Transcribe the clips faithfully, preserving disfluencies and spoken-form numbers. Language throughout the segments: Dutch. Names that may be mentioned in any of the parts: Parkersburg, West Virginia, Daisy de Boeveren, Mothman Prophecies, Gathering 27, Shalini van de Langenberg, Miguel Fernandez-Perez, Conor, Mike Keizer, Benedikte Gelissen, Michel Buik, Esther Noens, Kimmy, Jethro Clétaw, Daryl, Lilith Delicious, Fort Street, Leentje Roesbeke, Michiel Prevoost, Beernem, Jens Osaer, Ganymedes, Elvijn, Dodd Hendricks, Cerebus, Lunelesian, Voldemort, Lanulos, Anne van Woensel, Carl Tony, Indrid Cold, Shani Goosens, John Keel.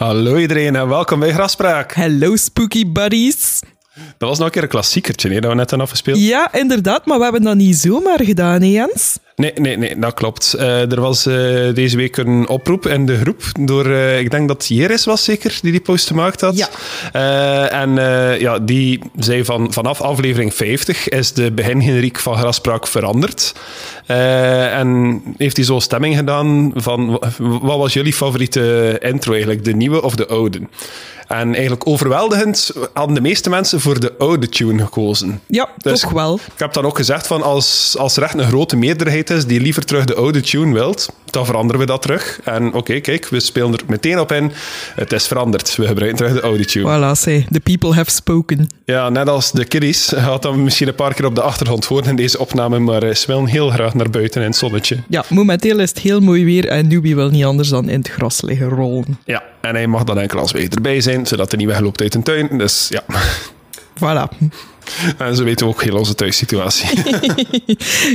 Hallo iedereen en welkom bij Grafspraak. Hallo spooky buddies. Dat was nog een keer een klassiekertje, hè, dat we net hebben afgespeeld. Ja, inderdaad, maar we hebben dat niet zomaar gedaan, hè, Jens? Nee, nee, nee, dat klopt. Uh, er was uh, deze week een oproep in de groep door, uh, ik denk dat Jeris was zeker, die die post gemaakt had. Ja. Uh, en uh, ja, die zei van, vanaf aflevering vijftig is de begingeneriek van Grafspraak veranderd. Uh, en heeft hij zo'n stemming gedaan van, wat was jullie favoriete intro eigenlijk, de nieuwe of de oude? En eigenlijk overweldigend hadden de meeste mensen voor de oude tune gekozen. Ja, dus toch wel. Ik heb dan ook gezegd van, als, als er echt een grote meerderheid is die liever terug de oude tune wilt, dan veranderen we dat terug. En oké, okay, kijk, we spelen er meteen op in. Het is veranderd. We gebruiken terug de oude tune. Voilà, say, the people have spoken. Ja, net als de kiddies. Had dan misschien een paar keer op de achtergrond horen in deze opname, maar ze willen heel graag naar buiten in het zonnetje. Ja, momenteel is het heel mooi weer en Nubi wil niet anders dan in het gras liggen rollen. Ja, en hij mag dan enkel als wij erbij zijn, zodat hij niet wegloopt uit een tuin. Dus ja. Voilà. En zo weten we ook heel onze thuissituatie.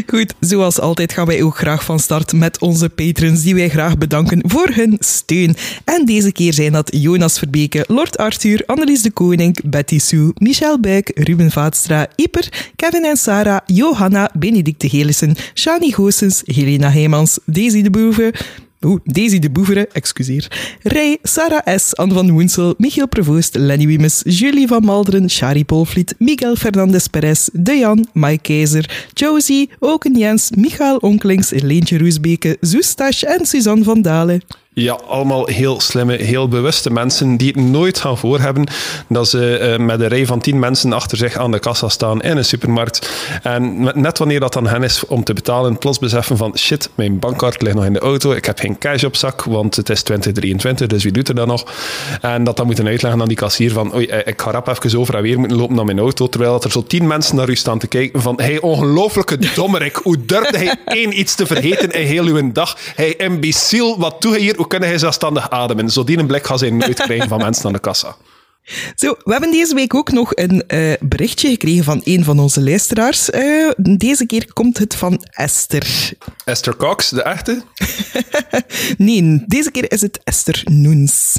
Goed, zoals altijd gaan wij ook graag van start met onze patrons, die wij graag bedanken voor hun steun. En deze keer zijn dat Jonas Verbeke, Lord Arthur, Annelies de Koning, Betty Sue, Michel Buik, Ruben Vaatstra, Ieper, Kevin en Sarah, Johanna, Benedikte Gelissen, Shani Goosens, Helena Hemans, Daisy de Boeveren, Oh, Daisy de Boeveren, excuseer. Ray, Sarah S., Anne van Woensel, Michiel Prevoost, Lenny Wimmes, Julie van Malderen, Shari Polfliet, Miguel Fernandez-Perez, Dejan, Mike Keizer, Josie, Oken Jens, Michaël Onkelinx, Leentje Roesbeke, Zoestash en Suzanne van Dalen. Ja, allemaal heel slimme, heel bewuste mensen die het nooit gaan voorhebben dat ze uh, met een rij van tien mensen achter zich aan de kassa staan in een supermarkt. En net wanneer dat aan hen is om te betalen, plots beseffen van shit, mijn bankkaart ligt nog in de auto, ik heb geen cash op zak, want het is twintig drieëntwintig, dus wie doet er dan nog? En dat dan moeten uitleggen aan die kassier van oei, ik ga rap even over en weer moeten lopen naar mijn auto, terwijl er zo tien mensen naar u staan te kijken van hey, ongelooflijke dommerik, hoe durfde hij één iets te vergeten in heel uw dag? Hey, imbeciel, wat doe je hier? Hoe kunnen hij zelfstandig ademen? Zo die een blik gaan ze nooit krijgen van mensen aan de kassa. Zo, we hebben deze week ook nog een uh, berichtje gekregen van een van onze luisteraars. Uh, deze keer komt het van Esther. Esther Cox, de echte? Nee, deze keer is het Esther Noens.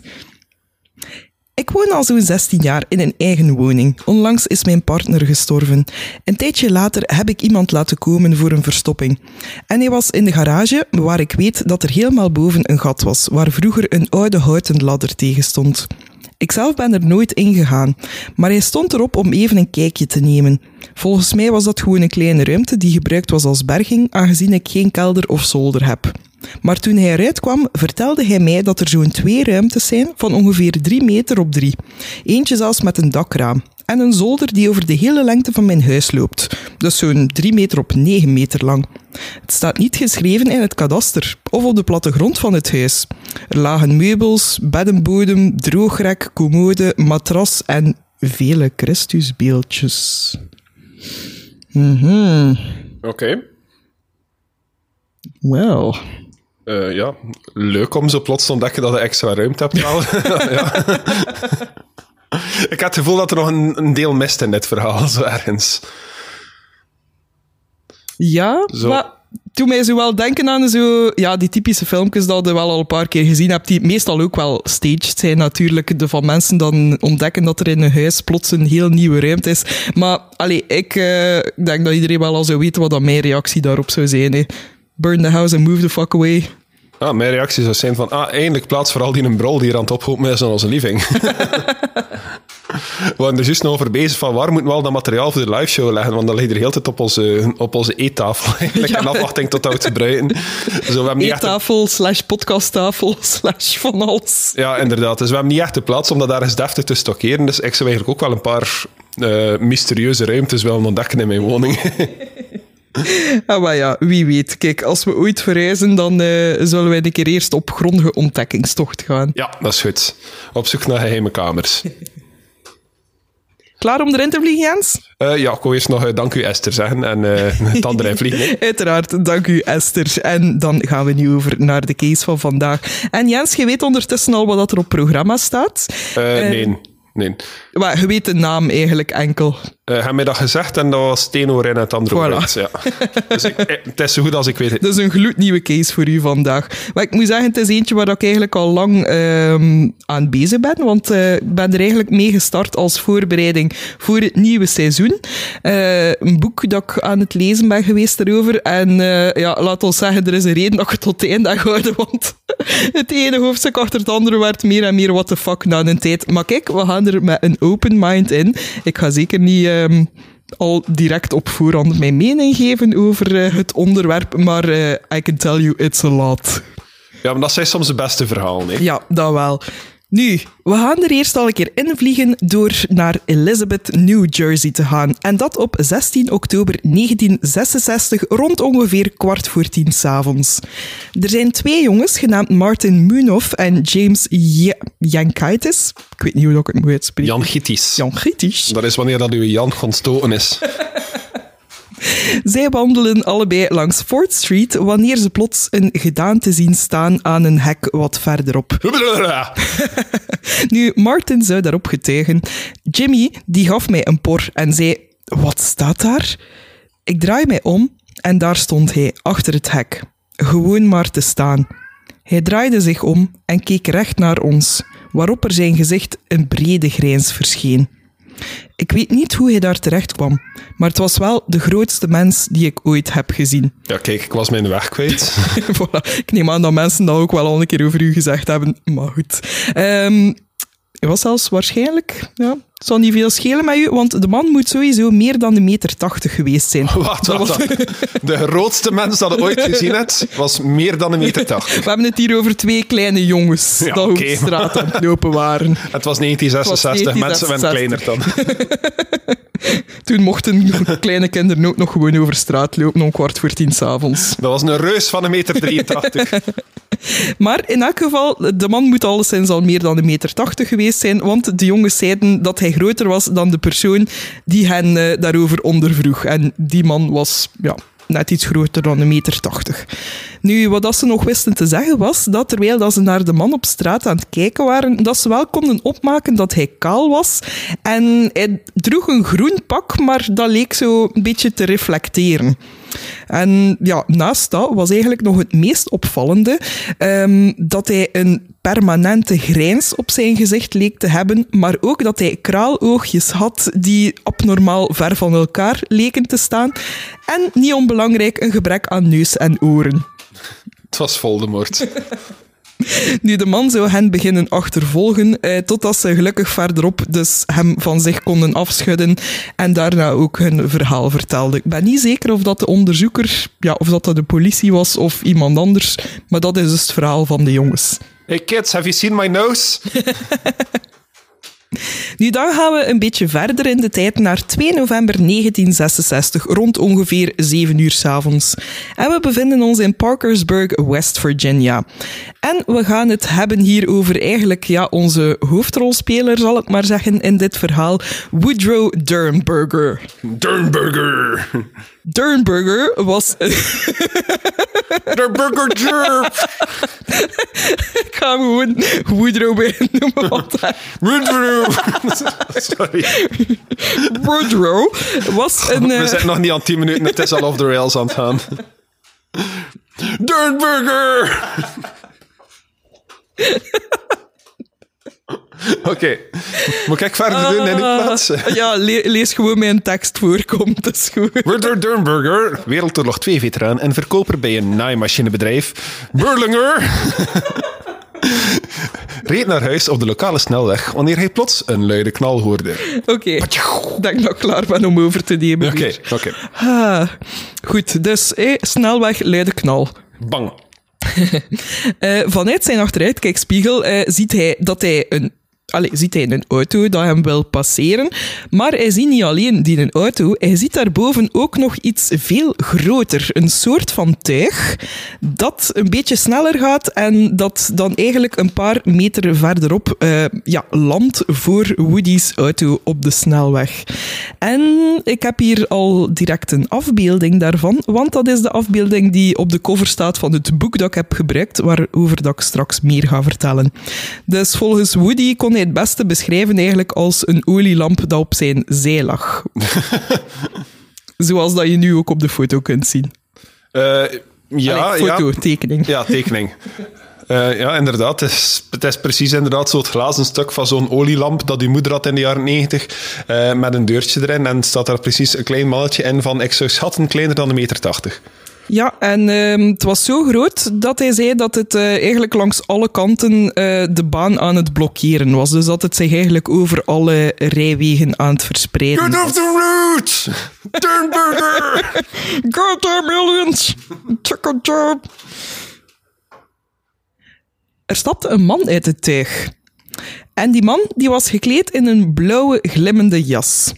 Ik woon al zo'n zestien jaar in een eigen woning. Onlangs is mijn partner gestorven. Een tijdje later heb ik iemand laten komen voor een verstopping. En hij was in de garage, waar ik weet dat er helemaal boven een gat was, waar vroeger een oude houten ladder tegen stond. Ikzelf ben er nooit in gegaan, maar hij stond erop om even een kijkje te nemen. Volgens mij was dat gewoon een kleine ruimte die gebruikt was als berging, aangezien ik geen kelder of zolder heb. Maar toen hij eruit kwam, vertelde hij mij dat er zo'n twee ruimtes zijn van ongeveer drie meter op drie. Eentje zelfs met een dakraam. En een zolder die over de hele lengte van mijn huis loopt. Dus zo'n drie meter op negen meter lang. Het staat niet geschreven in het kadaster of op de plattegrond van het huis. Er lagen meubels, beddenbodem, droogrek, commode, matras en vele Christusbeeldjes. Mhm. Oké. Okay. Wow. Uh, ja, leuk om zo plots te ontdekken dat je extra ruimte hebt. Ja. Ik had het gevoel dat er nog een, een deel mist in dit verhaal, zo ergens. Ja, zo. Maar toen mij zo wel denken aan zo, ja, die typische filmpjes dat je wel al een paar keer gezien hebt, die meestal ook wel staged zijn natuurlijk, de van mensen dan ontdekken dat er in een huis plots een heel nieuwe ruimte is. Maar allee, ik uh, denk dat iedereen wel al zou weten wat dan mijn reactie daarop zou zijn, hè. Burn the house and move the fuck away. Ah, mijn reactie zou zijn van... Ah, eindelijk plaats voor al die een brol die hier aan het ophopen is aan onze living. We waren er juist nog over bezig van... Waar moeten we al dat materiaal voor de liveshow leggen? Want dat ligt er heel tijd op onze, op onze eettafel. Eigenlijk ja. In afwachting tot dat we het gebruiken. Zo, we eettafel een... slash podcasttafel slash van alles. Ja, inderdaad. Dus we hebben niet echt de plaats om dat ergens deftig te stockeren. Dus ik zou eigenlijk ook wel een paar uh, mysterieuze ruimtes willen ontdekken in mijn woning. Ah, maar ja, wie weet. Kijk, als we ooit verhuizen, dan uh, zullen wij een keer eerst op grondige ontdekkingstocht gaan. Ja, dat is goed. Op zoek naar geheime kamers. Klaar om erin te vliegen, Jens? Uh, ja, ik wil eerst nog uh, dank u, Esther, zeggen. En uh, dan erin vliegen. Uiteraard, dank u, Esther. En dan gaan we nu over naar de case van vandaag. En Jens, je weet ondertussen al wat er op programma staat. Uh, uh, nee, nee. Maar je weet de naam eigenlijk enkel. Uh, heb mij dat gezegd en dat was Tenor in het andere woord. Voilà. Ja. Dus ik, het is zo goed als ik weet het. Dat is een gloednieuwe case voor u vandaag. Maar ik moet zeggen, het is eentje waar ik eigenlijk al lang um, aan bezig ben. Want uh, ik ben er eigenlijk mee gestart als voorbereiding voor het nieuwe seizoen. Uh, een boek dat ik aan het lezen ben geweest erover. En uh, ja, laat ons zeggen, er is een reden dat ik het tot het einde houden. Want het ene hoofdstuk achter het andere werd meer en meer what the fuck na een tijd. Maar kijk, we gaan er met een open mind in. Ik ga zeker niet... Um, al direct op voorhand mijn mening geven over uh, het onderwerp, maar uh, I can tell you it's a lot. Ja, maar dat zijn soms de beste verhalen, hè? Ja, dat wel. Nu, we gaan er eerst al een keer invliegen door naar Elizabeth, New Jersey te gaan. En dat op zestien oktober negentien zesenzestig, rond ongeveer kwart voor tien 's avonds. Er zijn twee jongens, genaamd Martin Munoff en James Jankaitis. Ik weet niet hoe ik het moet uitspreken. Jankaitis. Jankaitis. Dat is wanneer dat uw Jan ontstoten is. Zij wandelen allebei langs Fort Street wanneer ze plots een gedaante zien staan aan een hek wat verderop. Nu, Martin zou daarop getuigen. Jimmy, die gaf mij een por en zei, wat staat daar? Ik draai mij om en daar stond hij, achter het hek. Gewoon maar te staan. Hij draaide zich om en keek recht naar ons, waarop er zijn gezicht een brede grijns verscheen. Ik weet niet hoe hij daar terecht kwam, maar het was wel de grootste mens die ik ooit heb gezien. Ja, kijk, ik was mijn weg kwijt. Voilà. Ik neem aan dat mensen dat ook wel al een keer over u gezegd hebben, maar goed. Um, hij was zelfs waarschijnlijk... Ja, het zal niet veel schelen met u, want de man moet sowieso meer dan de meter tachtig geweest zijn. Wat, wat, wat? De grootste mens dat ik ooit gezien hebt, was meer dan een meter tachtig. We hebben het hier over twee kleine jongens ja, die okay. op de straat aan het lopen waren. Het was negentien zesenzestig, mensen waren kleiner dan. Toen mochten kleine kinderen ook nog gewoon over straat lopen om kwart voor tien 's avonds. Dat was een reus van een meter drieëntachtig. Maar in elk geval, de man moet alleszins al meer dan een meter tachtig geweest zijn, want de jongens zeiden dat hij groter was dan de persoon die hen uh, daarover ondervroeg. En die man was ja, net iets groter dan een meter tachtig. Nu, wat dat ze nog wisten te zeggen was dat terwijl dat ze naar de man op straat aan het kijken waren, dat ze wel konden opmaken dat hij kaal was. En hij droeg een groen pak, maar dat leek zo een beetje te reflecteren. En ja, naast dat was eigenlijk nog het meest opvallende um, dat hij een permanente grijns op zijn gezicht leek te hebben, maar ook dat hij kraaloogjes had die abnormaal ver van elkaar leken te staan en, niet onbelangrijk, een gebrek aan neus en oren. Het was Voldemort. Nu, de man zou hen beginnen achtervolgen, eh, totdat ze gelukkig verderop dus hem van zich konden afschudden en daarna ook hun verhaal vertelde. Ik ben niet zeker of dat de onderzoeker, ja, of dat, dat de politie was of iemand anders, maar dat is dus het verhaal van de jongens. Hey kids, have you seen my nose? Nu, dan gaan we een beetje verder in de tijd naar twee november negentien zesenzestig, rond ongeveer zeven uur 's avonds. En we bevinden ons in Parkersburg, West Virginia. En we gaan het hebben hier over eigenlijk ja, onze hoofdrolspeler, zal ik maar zeggen, in dit verhaal, Woodrow Derenberger. Derenberger. Derenberger was... Derenberger Jerp. Ik ga hem gewoon Woodrow bij noemen. Altijd. Woodrow. Sorry. Woodrow was een... We zijn nog niet aan tien minuten, het is al off the rails aan het gaan. Derenberger. Oké. Okay. Moet ik verder uh, doen in uw plaats? Ja, le- lees gewoon mijn tekst voor, komt dat is goed. Woodrow Derenberger, Wereldoorlog twee veteraan en verkoper bij een naaimachinebedrijf. Burlinger... reed naar huis op de lokale snelweg wanneer hij plots een luide knal hoorde. Oké, okay. Dat ik nog klaar ben om over te nemen. Oké, okay, oké. Okay. Ah, goed, dus eh, snelweg, luide knal. Bang. uh, vanuit zijn achteruitkijkspiegel uh, ziet hij dat hij een... Allee, ziet hij een auto dat hem wil passeren. Maar hij ziet niet alleen die een auto, hij ziet daarboven ook nog iets veel groter. Een soort van tuig dat een beetje sneller gaat en dat dan eigenlijk een paar meter verderop uh, ja, landt voor Woody's auto op de snelweg. En ik heb hier al direct een afbeelding daarvan, want dat is de afbeelding die op de cover staat van het boek dat ik heb gebruikt, waarover dat ik straks meer ga vertellen. Dus volgens Woody kon hij het beste beschrijven eigenlijk als een olielamp dat op zijn zij lag. Zoals dat je nu ook op de foto kunt zien. Uh, ja, Allee, foto, ja. tekening. Ja, tekening. Uh, ja, inderdaad. Het is, het is precies inderdaad zo'n glazen stuk van zo'n olielamp dat uw moeder had in de jaren negentig, uh, met een deurtje erin. En staat er precies een klein mannetje in van, ik zou schatten, kleiner dan een meter tachtig. Ja, en uh, het was zo groot dat hij zei dat het uh, eigenlijk langs alle kanten uh, de baan aan het blokkeren was. Dus dat het zich eigenlijk over alle rijwegen aan het verspreiden was. Get off the road! Derenberger! Go to millions! Check a job! Er stapte een man uit het tuig. En die man die was gekleed in een blauwe glimmende jas.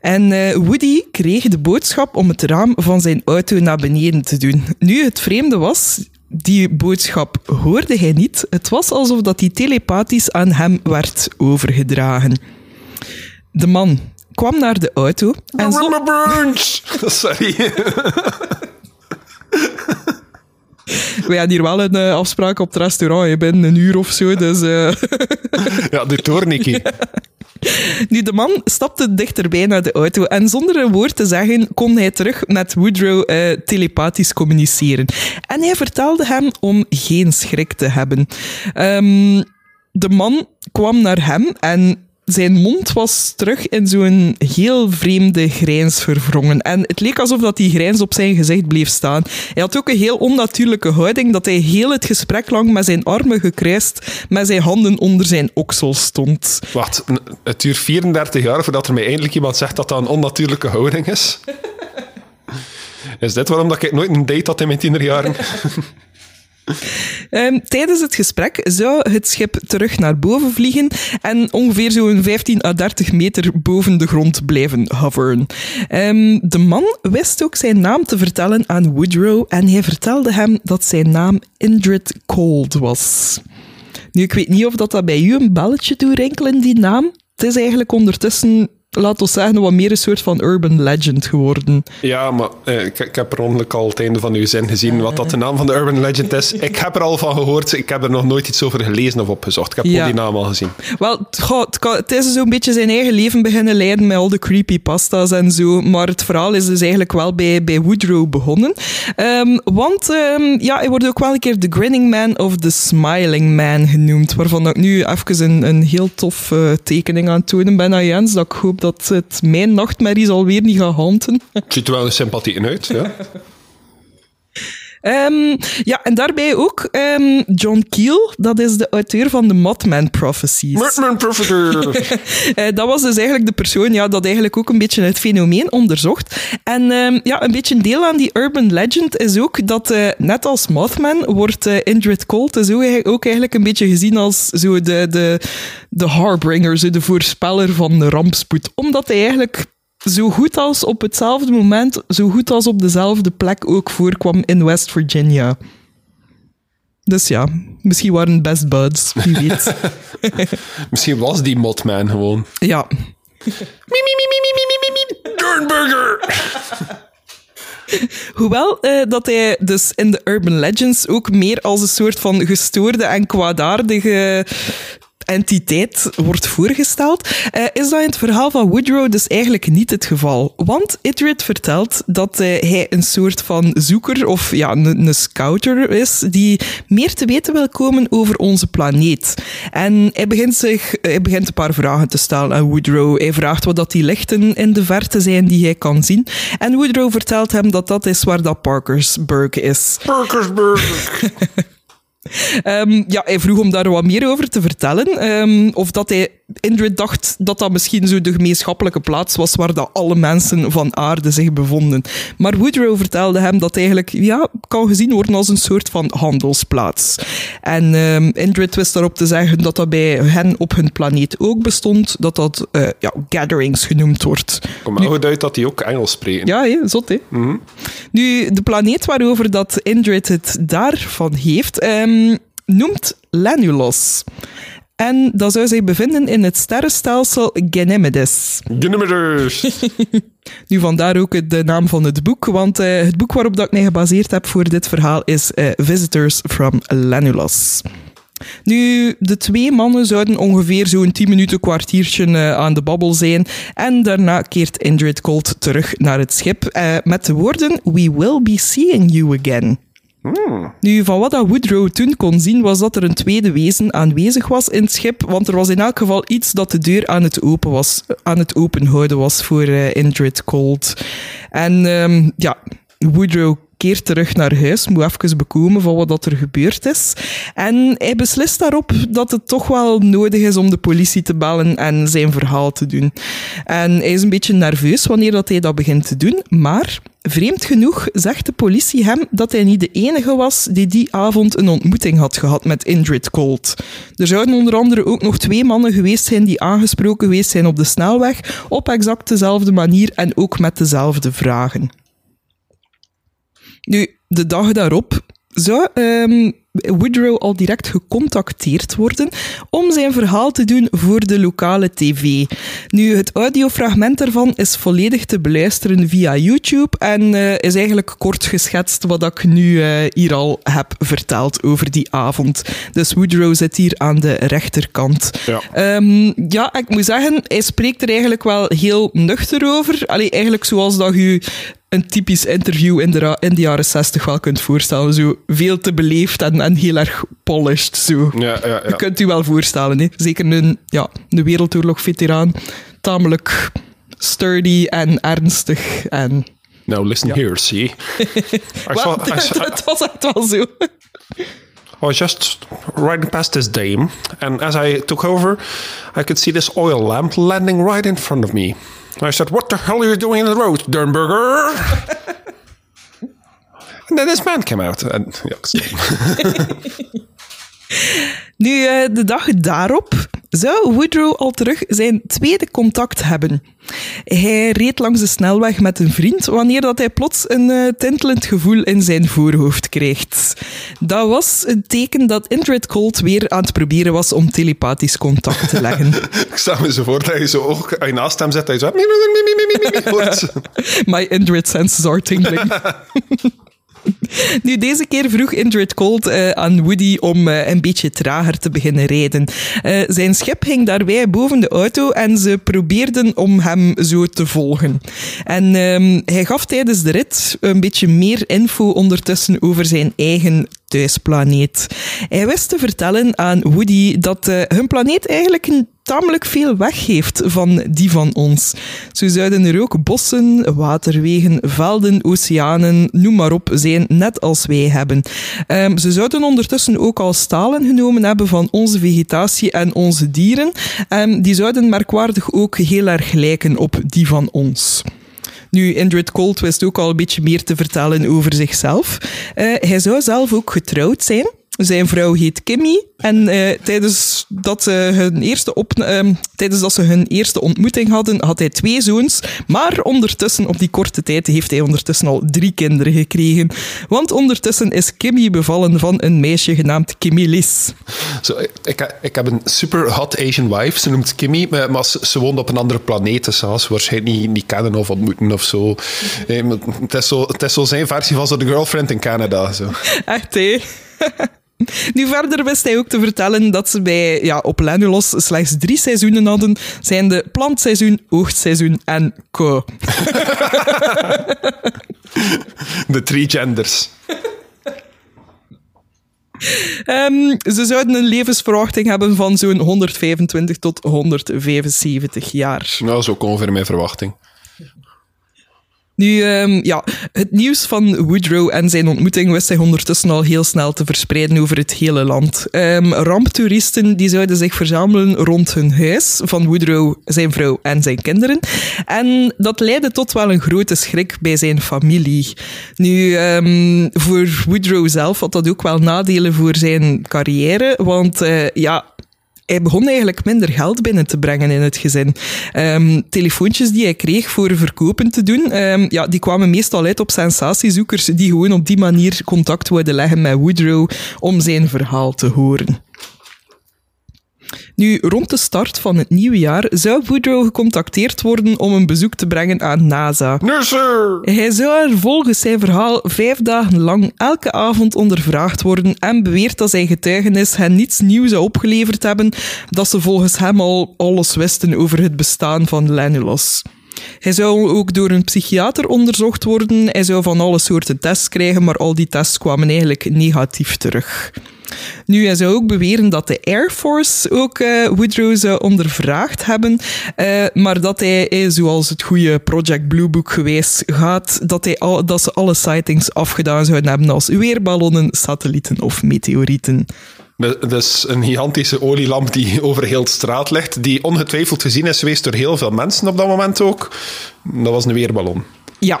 En uh, Woody kreeg de boodschap om het raam van zijn auto naar beneden te doen. Nu, het vreemde was, die boodschap hoorde hij niet. Het was alsof dat die telepathisch aan hem werd overgedragen. De man kwam naar de auto en zo... Sorry. We hadden hier wel een uh, afspraak op het restaurant. Je bent een uur of zo, dus... Uh... ja, de toornikie. Nu, de man stapte dichterbij naar de auto en zonder een woord te zeggen kon hij terug met Woodrow uh, telepathisch communiceren. En hij vertelde hem om geen schrik te hebben. Um, de man kwam naar hem en... zijn mond was terug in zo'n heel vreemde grijns verwrongen. En het leek alsof dat die grijns op zijn gezicht bleef staan. Hij had ook een heel onnatuurlijke houding, dat hij heel het gesprek lang met zijn armen gekruist, met zijn handen onder zijn oksel stond. Wacht, het duurt vierendertig jaar voordat er mij eindelijk iemand zegt dat dat een onnatuurlijke houding is? Is dit waarom dat ik nooit een date had in mijn tienerjaren? Um, tijdens het gesprek zou het schip terug naar boven vliegen en ongeveer zo'n vijftien à dertig meter boven de grond blijven hoveren. Um, de man wist ook zijn naam te vertellen aan Woodrow en hij vertelde hem dat zijn naam Indrid Cold was. Nu, ik weet niet of dat, dat bij u een belletje doet rinkelen, die naam. Het is eigenlijk ondertussen... laat ons zeggen, wat meer een soort van urban legend geworden. Ja, maar eh, ik, ik heb per ongeluk al het einde van uw zin gezien wat dat de naam van de urban legend is. Ik heb er al van gehoord, ik heb er nog nooit iets over gelezen of opgezocht. Ik heb ja. al die naam al gezien. Wel, het is zo'n beetje zijn eigen leven beginnen leiden met al de creepypasta's en zo, maar het verhaal is dus eigenlijk wel bij, bij Woodrow begonnen. Um, want um, ja, hij wordt ook wel een keer de Grinning Man of the Smiling Man genoemd, waarvan ik nu even een, een heel tof uh, tekening aan het tonen ben aan Jens, dat ik hoop dat het mijn nachtmerries alweer niet gaat hanten. Het ziet er wel een sympathie in uit, ja. um, ja, en daarbij ook um, John Keel, dat is de auteur van de Mothman Prophecies. Mothman Prophecies! uh, dat was dus eigenlijk de persoon ja, dat eigenlijk ook een beetje het fenomeen onderzocht. En um, ja, een beetje een deel aan die urban legend is ook dat, uh, net als Mothman, wordt uh, Indrid Cold dus ook eigenlijk een beetje gezien als zo de... de de harbringer, de voorspeller van de rampspoed. Omdat hij eigenlijk zo goed als op hetzelfde moment, zo goed als op dezelfde plek ook voorkwam in West Virginia. Dus ja, misschien waren het best buds, wie weet. Misschien was die Mothman gewoon. Ja. Derenberger! Hoewel eh, dat hij dus in de urban legends ook meer als een soort van gestoorde en kwaadaardige... entiteit wordt voorgesteld, uh, is dat in het verhaal van Woodrow dus eigenlijk niet het geval. Want Indrid vertelt dat uh, hij een soort van zoeker of ja, een, een scouter is die meer te weten wil komen over onze planeet. En hij begint, zich, hij begint een paar vragen te stellen aan Woodrow. Hij vraagt wat dat die lichten in de verte zijn die hij kan zien. En Woodrow vertelt hem dat dat is waar dat Parkersburg is. Parkersburg! Um, ja, hij vroeg om daar wat meer over te vertellen. Um, of dat hij, Indrid dacht dat dat misschien zo de gemeenschappelijke plaats was waar dat alle mensen van aarde zich bevonden. Maar Woodrow vertelde hem dat eigenlijk ja, kan gezien worden als een soort van handelsplaats. En um, Indrid wist daarop te zeggen dat dat bij hen op hun planeet ook bestond, dat dat uh, ja, gatherings genoemd wordt. Kom maar goed uit dat die ook Engels spreken. Ja, he, zot hè. Mm-hmm. Nu, de planeet waarover dat Indrid het daarvan heeft... Um, noemt Lanulos. En dat zou zich bevinden in het sterrenstelsel Ganymedes. Ganymedes! Nu, vandaar ook de naam van het boek, want uh, het boek waarop dat ik mij gebaseerd heb voor dit verhaal is uh, Visitors from Lanulos. Nu, de twee mannen zouden ongeveer zo'n tien minuten kwartiertje uh, aan de babbel zijn en daarna keert Indrid Cold terug naar het schip uh, met de woorden "We will be seeing you again." Hmm. Nu, van wat dat Woodrow toen kon zien, was dat er een tweede wezen aanwezig was in het schip, want er was in elk geval iets dat de deur aan het open was, aan het openhouden was voor uh, Indrid Cold. En um, ja, Woodrow keert terug naar huis, moet even bekomen van wat dat er gebeurd is. En hij beslist daarop dat het toch wel nodig is om de politie te bellen en zijn verhaal te doen. En hij is een beetje nerveus wanneer dat hij dat begint te doen, maar vreemd genoeg zegt de politie hem dat hij niet de enige was die die avond een ontmoeting had gehad met Indrid Cold. Er zouden onder andere ook nog twee mannen geweest zijn die aangesproken geweest zijn op de snelweg, op exact dezelfde manier en ook met dezelfde vragen. Nu, de dag daarop zou um, Woodrow al direct gecontacteerd worden om zijn verhaal te doen voor de lokale tv. Nu, het audiofragment daarvan is volledig te beluisteren via YouTube en uh, is eigenlijk kort geschetst wat ik nu uh, hier al heb verteld over die avond. Dus Woodrow zit hier aan de rechterkant. Ja, um, ja ik moet zeggen, hij spreekt er eigenlijk wel heel nuchter over. Allee, eigenlijk zoals dat je een typisch interview in de, in de jaren zestig wel kunt voorstellen. Zo veel te beleefd en, en heel erg polished. Zo. Ja, ja, ja. Je kunt u wel voorstellen. Hè? Zeker een, ja, een Wereldoorlog-veteraan. Tamelijk sturdy en ernstig. En, now listen ja. here, see. Het was echt wel zo. I was just riding past this dame. And as I took over, I could see this oil lamp landing right in front of me. And I said, "What the hell are you doing in the road, Derenberger?" And then this man came out. And, yeah, nu, uh, de dag daarop zou Woodrow al terug zijn tweede contact hebben. Hij reed langs de snelweg met een vriend wanneer dat hij plots een uh, tintelend gevoel in zijn voorhoofd kreeg. Dat was een teken dat Indrid Cold weer aan het proberen was om telepathisch contact te leggen. Ik stel me zo voor dat je zo ook als je naast hem zet, dat je zo my Indrid senses are tingling. Nu, deze keer vroeg Indrid Cold uh, aan Woody om uh, een beetje trager te beginnen rijden. Uh, zijn schip ging daarbij boven de auto en ze probeerden om hem zo te volgen. En um, hij gaf tijdens de rit een beetje meer info ondertussen over zijn eigen thuisplaneet. Hij wist te vertellen aan Woody dat uh, hun planeet eigenlijk een tamelijk veel weg heeft van die van ons. Zo zouden er ook bossen, waterwegen, velden, oceanen, noem maar op, zijn, net als wij hebben. Um, ze zouden ondertussen ook al stalen genomen hebben van onze vegetatie en onze dieren. Um, die zouden merkwaardig ook heel erg lijken op die van ons. Nu, Indrid Cold wist ook al een beetje meer te vertellen over zichzelf. Uh, hij zou zelf ook getrouwd zijn. Zijn vrouw heet Kimmy en uh, tijdens, dat, uh, hun eerste op, uh, tijdens dat ze hun eerste ontmoeting hadden, had hij twee zoons. Maar ondertussen, op die korte tijd, heeft hij ondertussen al drie kinderen gekregen. Want ondertussen is Kimmy bevallen van een meisje genaamd Kimmy Lies. Zo, ik, ik heb een super hot Asian wife, ze noemt Kimmy, maar ze, ze woont op een andere planeet, dus ze had ze waarschijnlijk niet, niet kennen of ontmoeten of zo. Het is zo, het is zo zijn versie van zo de girlfriend in Canada. Zo. Echt, hé? Nu, verder wist hij ook te vertellen dat ze bij, ja, op Lanulos slechts drie seizoenen hadden, zijn de plantseizoen, oogstseizoen en co. De drie genders. Um, ze zouden een levensverwachting hebben van zo'n honderdvijfentwintig tot honderdvijfenzeventig jaar. Nou, zo ongeveer mijn verwachting. Nu, um, ja, het nieuws van Woodrow en zijn ontmoeting wist hij ondertussen al heel snel te verspreiden over het hele land. Um, ramptoeristen die zouden zich verzamelen rond hun huis van Woodrow, zijn vrouw en zijn kinderen. En dat leidde tot wel een grote schrik bij zijn familie. Nu, um, voor Woodrow zelf had dat ook wel nadelen voor zijn carrière, want uh, ja... hij begon eigenlijk minder geld binnen te brengen in het gezin. Um, telefoontjes die hij kreeg voor verkopen te doen, um, ja, die kwamen meestal uit op sensatiezoekers die gewoon op die manier contact wilden leggen met Woodrow om zijn verhaal te horen. Nu, rond de start van het nieuwe jaar zou Woodrow gecontacteerd worden om een bezoek te brengen aan NASA. No, sir. Hij zou er volgens zijn verhaal vijf dagen lang elke avond ondervraagd worden en beweert dat zijn getuigenis hen niets nieuws zou opgeleverd hebben, dat ze volgens hem al alles wisten over het bestaan van Lanulos. Hij zou ook door een psychiater onderzocht worden. Hij zou van alle soorten tests krijgen, maar al die tests kwamen eigenlijk negatief terug. Nu, hij zou ook beweren dat de Air Force ook uh, Woodrow zou ondervraagd hebben, uh, maar dat hij, zoals het goede Project Blue Book geweest gaat, dat, hij al, dat ze alle sightings afgedaan zouden hebben als weerballonnen, satellieten of meteorieten. Dat is een gigantische olielamp die over heel de straat ligt, die ongetwijfeld gezien is geweest door heel veel mensen op dat moment ook. Dat was een weerballon. Ja.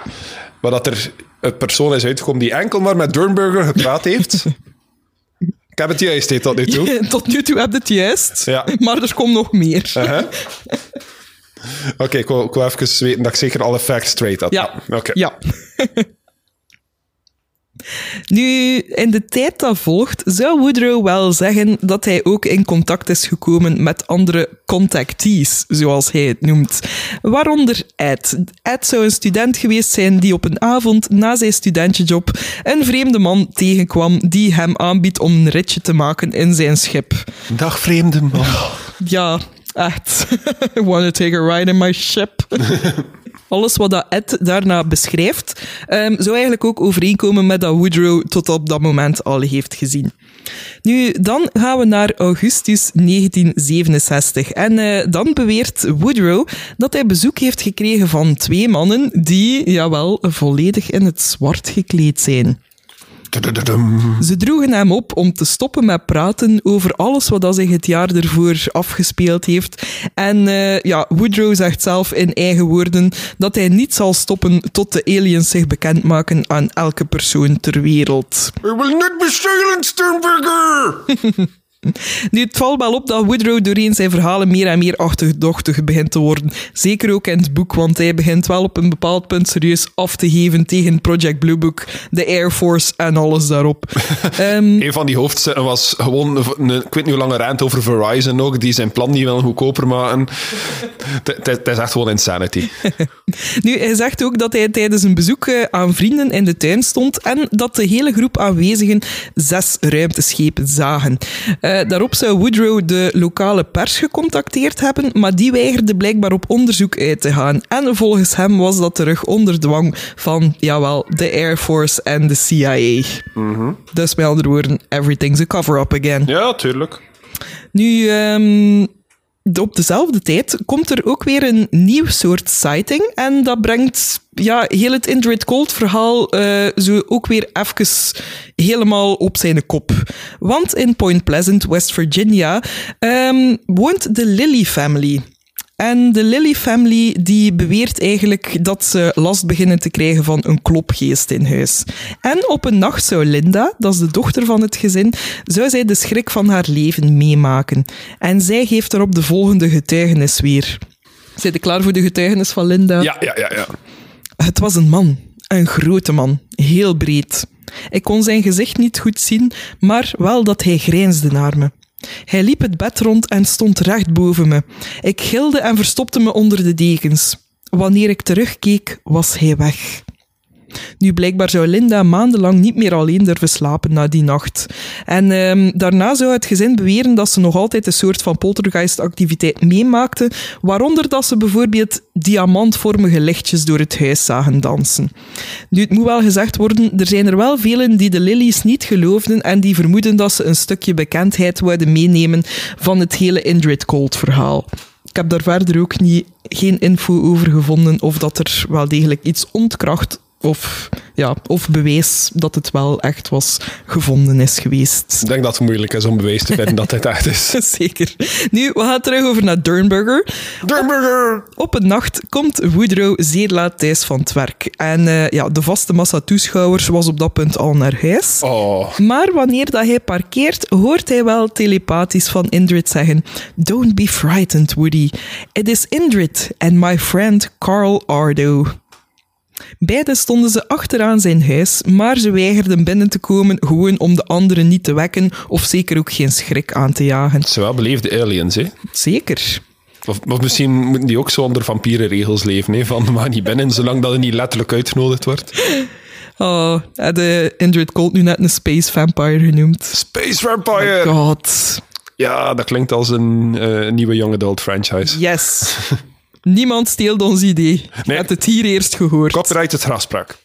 Maar dat er een persoon is uitgekomen die enkel maar met Derenberger gepraat heeft... Ik heb het juist, he, tot nu toe. Ja, tot nu toe heb je het juist, ja. Maar er komt nog meer. Uh-huh. Oké, okay, ik, wil, ik wil even weten dat ik zeker alle facts straight had. Ja, okay. Ja. Nu, in de tijd dat volgt, zou Woodrow wel zeggen dat hij ook in contact is gekomen met andere contactees, zoals hij het noemt. Waaronder Ed. Ed zou een student geweest zijn die op een avond na zijn studentjejob een vreemde man tegenkwam die hem aanbiedt om een ritje te maken in zijn schip. Dag, vreemde man. Ja, echt. Wanna take a ride in my ship? Alles wat dat Ed daarna beschrijft, um, zou eigenlijk ook overeenkomen met dat Woodrow tot op dat moment al heeft gezien. Nu, dan gaan we naar augustus negentien zevenenzestig. En uh, dan beweert Woodrow dat hij bezoek heeft gekregen van twee mannen die, jawel, volledig in het zwart gekleed zijn. Ze droegen hem op om te stoppen met praten over alles wat zich het jaar ervoor afgespeeld heeft. En uh, ja, Woodrow zegt zelf in eigen woorden dat hij niet zal stoppen tot de aliens zich bekendmaken aan elke persoon ter wereld. We will not be silent, Derenberger! Nu, het valt wel op dat Woodrow doorheen zijn verhalen meer en meer achterdochtig begint te worden. Zeker ook in het boek, want hij begint wel op een bepaald punt serieus af te geven tegen Project Blue Book, de Air Force en alles daarop. um, een van die hoofdstukken was gewoon, een, ik weet niet hoe lang rant over Verizon ook, die zijn plan niet wil goedkoper maken. Het is echt gewoon insanity. Nu, hij zegt ook dat hij tijdens een bezoek aan vrienden in de tuin stond en dat de hele groep aanwezigen zes ruimteschepen zagen. Uh, daarop zou Woodrow de lokale pers gecontacteerd hebben, maar die weigerde blijkbaar op onderzoek uit te gaan. En volgens hem was dat terug onder dwang van, jawel, de Air Force en de C I A. Mm-hmm. Dus met andere woorden, everything's a cover-up again. Ja, tuurlijk. Nu, um, op dezelfde tijd komt er ook weer een nieuw soort sighting en dat brengt... Ja, heel het Indrid Cold verhaal uh, zo ook weer even helemaal op zijn kop. Want in Point Pleasant, West Virginia, um, woont de Lilly family. En de Lilly family die beweert eigenlijk dat ze last beginnen te krijgen van een klopgeest in huis. En op een nacht zou Linda, dat is de dochter van het gezin, zou zij de schrik van haar leven meemaken. En zij geeft erop de volgende getuigenis weer. Zijn jullie klaar voor de getuigenis van Linda? Ja, ja, ja, ja. Het was een man. Een grote man. Heel breed. Ik kon zijn gezicht niet goed zien, maar wel dat hij grijnsde naar me. Hij liep het bed rond en stond recht boven me. Ik gilde en verstopte me onder de dekens. Wanneer ik terugkeek, was hij weg. Nu, blijkbaar zou Linda maandenlang niet meer alleen durven slapen na die nacht. En um, daarna zou het gezin beweren dat ze nog altijd een soort van poltergeistactiviteit meemaakten, waaronder dat ze bijvoorbeeld diamantvormige lichtjes door het huis zagen dansen. Nu, het moet wel gezegd worden, er zijn er wel velen die de Lillies niet geloofden en die vermoeden dat ze een stukje bekendheid wilden meenemen van het hele Indrid Cold verhaal. Ik heb daar verder ook niet, geen info over gevonden of dat er wel degelijk iets ontkracht Of, ja, of bewijs dat het wel echt was gevonden is geweest. Ik denk dat het moeilijk is om bewijs te vinden dat het echt is. Zeker. Nu, we gaan terug over naar Derenberger. Derenberger! Op, op een nacht komt Woodrow zeer laat thuis van het werk. En uh, ja, de vaste massa toeschouwers was op dat punt al naar huis. Oh. Maar wanneer dat hij parkeert, hoort hij wel telepathisch van Indrid zeggen: "Don't be frightened, Woody. It is Indrid and my friend Carl Ardo." Beiden stonden ze achteraan zijn huis, maar ze weigerden binnen te komen gewoon om de anderen niet te wekken of zeker ook geen schrik aan te jagen. Het zijn wel beleefde aliens, hè? Zeker. Of, of misschien moeten die ook zo onder vampierenregels leven, hè? Van, maar niet binnen, zolang dat er niet letterlijk uitgenodigd wordt. Oh, had de Indrid Cold nu net een space vampire genoemd. Space vampire! Oh god. Ja, dat klinkt als een uh, nieuwe young adult franchise. Yes. Niemand steelt ons idee. Je nee. Hebt het hier eerst gehoord. Copyrighted Grafspraak.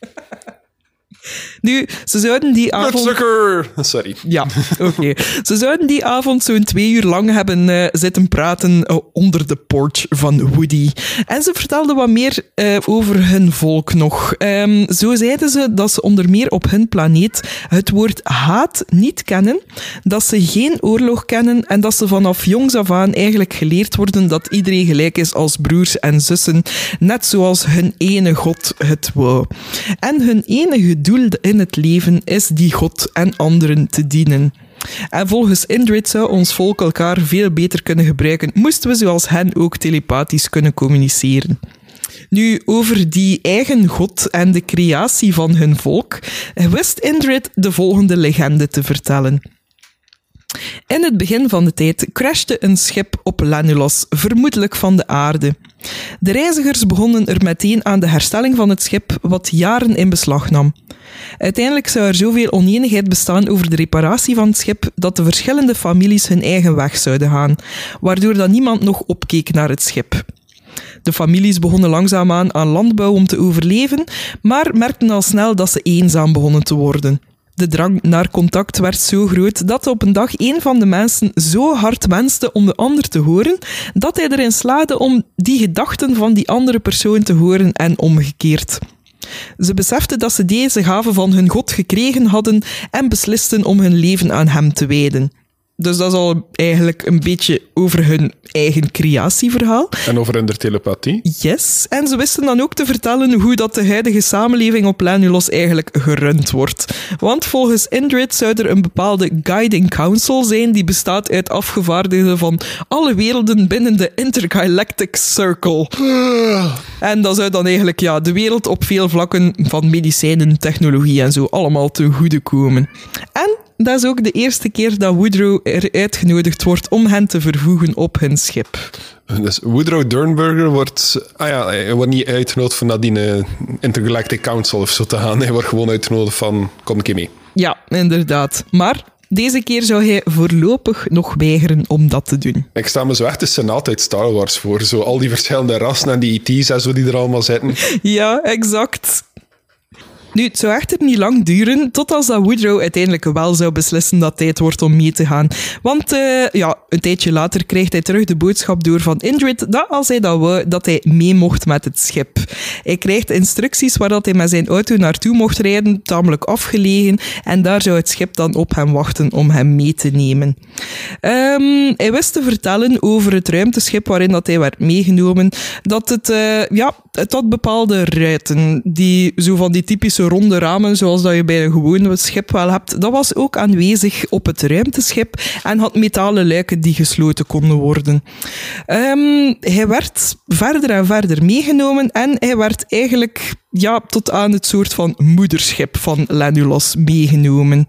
Nu, ze zouden die avond... Nutsucker! Sorry. Ja, oké. Okay. Ze zouden die avond zo'n twee uur lang hebben uh, zitten praten uh, onder de porch van Woody. En ze vertelden wat meer uh, over hun volk nog. Um, zo zeiden ze dat ze onder meer op hun planeet het woord haat niet kennen, dat ze geen oorlog kennen en dat ze vanaf jongs af aan eigenlijk geleerd worden dat iedereen gelijk is als broers en zussen, net zoals hun ene God het wou. En hun enige doel in het leven is die God en anderen te dienen. En volgens Indrid zou ons volk elkaar veel beter kunnen gebruiken, moesten we zoals hen ook telepathisch kunnen communiceren. Nu, over die eigen God en de creatie van hun volk, wist Indrid de volgende legende te vertellen. In het begin van de tijd crashte een schip op Lanulos, vermoedelijk van de aarde. De reizigers begonnen er meteen aan de herstelling van het schip, wat jaren in beslag nam. Uiteindelijk zou er zoveel onenigheid bestaan over de reparatie van het schip dat de verschillende families hun eigen weg zouden gaan, waardoor dat niemand nog opkeek naar het schip. De families begonnen langzaamaan aan landbouw om te overleven, maar merkten al snel dat ze eenzaam begonnen te worden. De drang naar contact werd zo groot dat op een dag een van de mensen zo hard wenste om de ander te horen, dat hij erin slaagde om die gedachten van die andere persoon te horen en omgekeerd. Ze beseften dat ze deze gave van hun God gekregen hadden en beslisten om hun leven aan hem te wijden. Dus dat is al eigenlijk een beetje over hun eigen creatieverhaal. En over hun telepathie. Yes, en ze wisten dan ook te vertellen hoe dat de huidige samenleving op Lanulos eigenlijk gerund wordt. Want volgens Indrid zou er een bepaalde guiding council zijn die bestaat uit afgevaardigden van alle werelden binnen de intergalactic circle. En dat zou dan eigenlijk ja, de wereld op veel vlakken van medicijnen, technologie en zo allemaal ten goede komen. En... dat is ook de eerste keer dat Woodrow er uitgenodigd wordt om hen te vervoegen op hun schip. Dus Woodrow Derenberger wordt... Ah ja, hij wordt niet uitgenodigd van nadien uh, Intergalactic Council of zo te gaan. Hij wordt gewoon uitgenodigd van, kom een keer mee. Ja, inderdaad. Maar deze keer zou hij voorlopig nog weigeren om dat te doen. Ik sta me zo echt de Senaat uit Star Wars voor. Zo al die verschillende rassen en die E T's en zo die er allemaal zitten. Ja, exact. Nu, het zou echter niet lang duren, tot als dat Woodrow uiteindelijk wel zou beslissen dat het tijd wordt om mee te gaan. Want uh, ja, een tijdje later krijgt hij terug de boodschap door van Indrid dat als hij dat wou, dat hij mee mocht met het schip. Hij krijgt instructies waar dat hij met zijn auto naartoe mocht rijden, tamelijk afgelegen, en daar zou het schip dan op hem wachten om hem mee te nemen. Um, hij wist te vertellen over het ruimteschip waarin dat hij werd meegenomen, dat het, uh, ja, het had bepaalde ruiten, die zo van die typische ronde ramen, zoals dat je bij een gewoon schip wel hebt. Dat was ook aanwezig op het ruimteschip en had metalen luiken die gesloten konden worden. Um, hij werd verder en verder meegenomen en hij werd eigenlijk ja, tot aan het soort van moederschip van Lanulos meegenomen.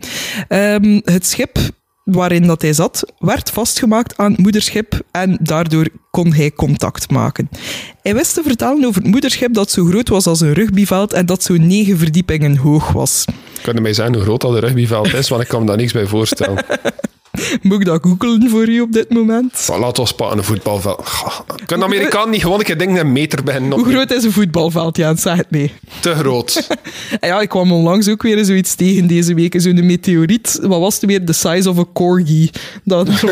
Um, het schip waarin dat hij zat, werd vastgemaakt aan het moederschip en daardoor kon hij contact maken. Hij wist te vertellen over het moederschip dat zo groot was als een rugbyveld en dat zo'n negen verdiepingen hoog was. Kan je mij zeggen hoe groot dat een rugbyveld is, want ik kan me daar niks bij voorstellen. Moet ik dat googelen voor u op dit moment? Laat ons pakken, een voetbalveld. Kan de Amerikaan niet gewoon een keer denken een meter beginnen op... Hoe groot is een voetbalveld, Jens? Zeg het mee. Te groot. En ja, ik kwam onlangs ook weer zoiets tegen deze week. Zo'n meteoriet. Wat was het weer? The size of a corgi. Dat was...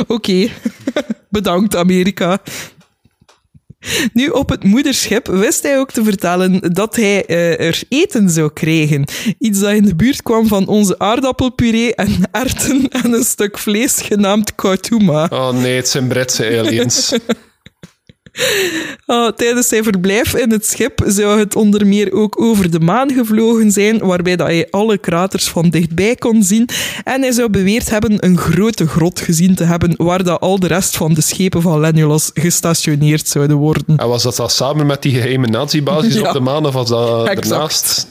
Oké. Okay. Bedankt, Amerika. Nu, op het moederschip wist hij ook te vertellen dat hij uh, er eten zou krijgen. Iets dat in de buurt kwam van onze aardappelpuree en erwten en een stuk vlees genaamd kautuma. Oh nee, het zijn Britse aliens. Uh, tijdens zijn verblijf in het schip zou het onder meer ook over de maan gevlogen zijn, waarbij dat hij alle kraters van dichtbij kon zien. En hij zou beweerd hebben een grote grot gezien te hebben, waar dat al de rest van de schepen van Lanulos gestationeerd zouden worden. En was dat dan samen met die geheime nazi-basis ja. op de maan, of was dat ernaast?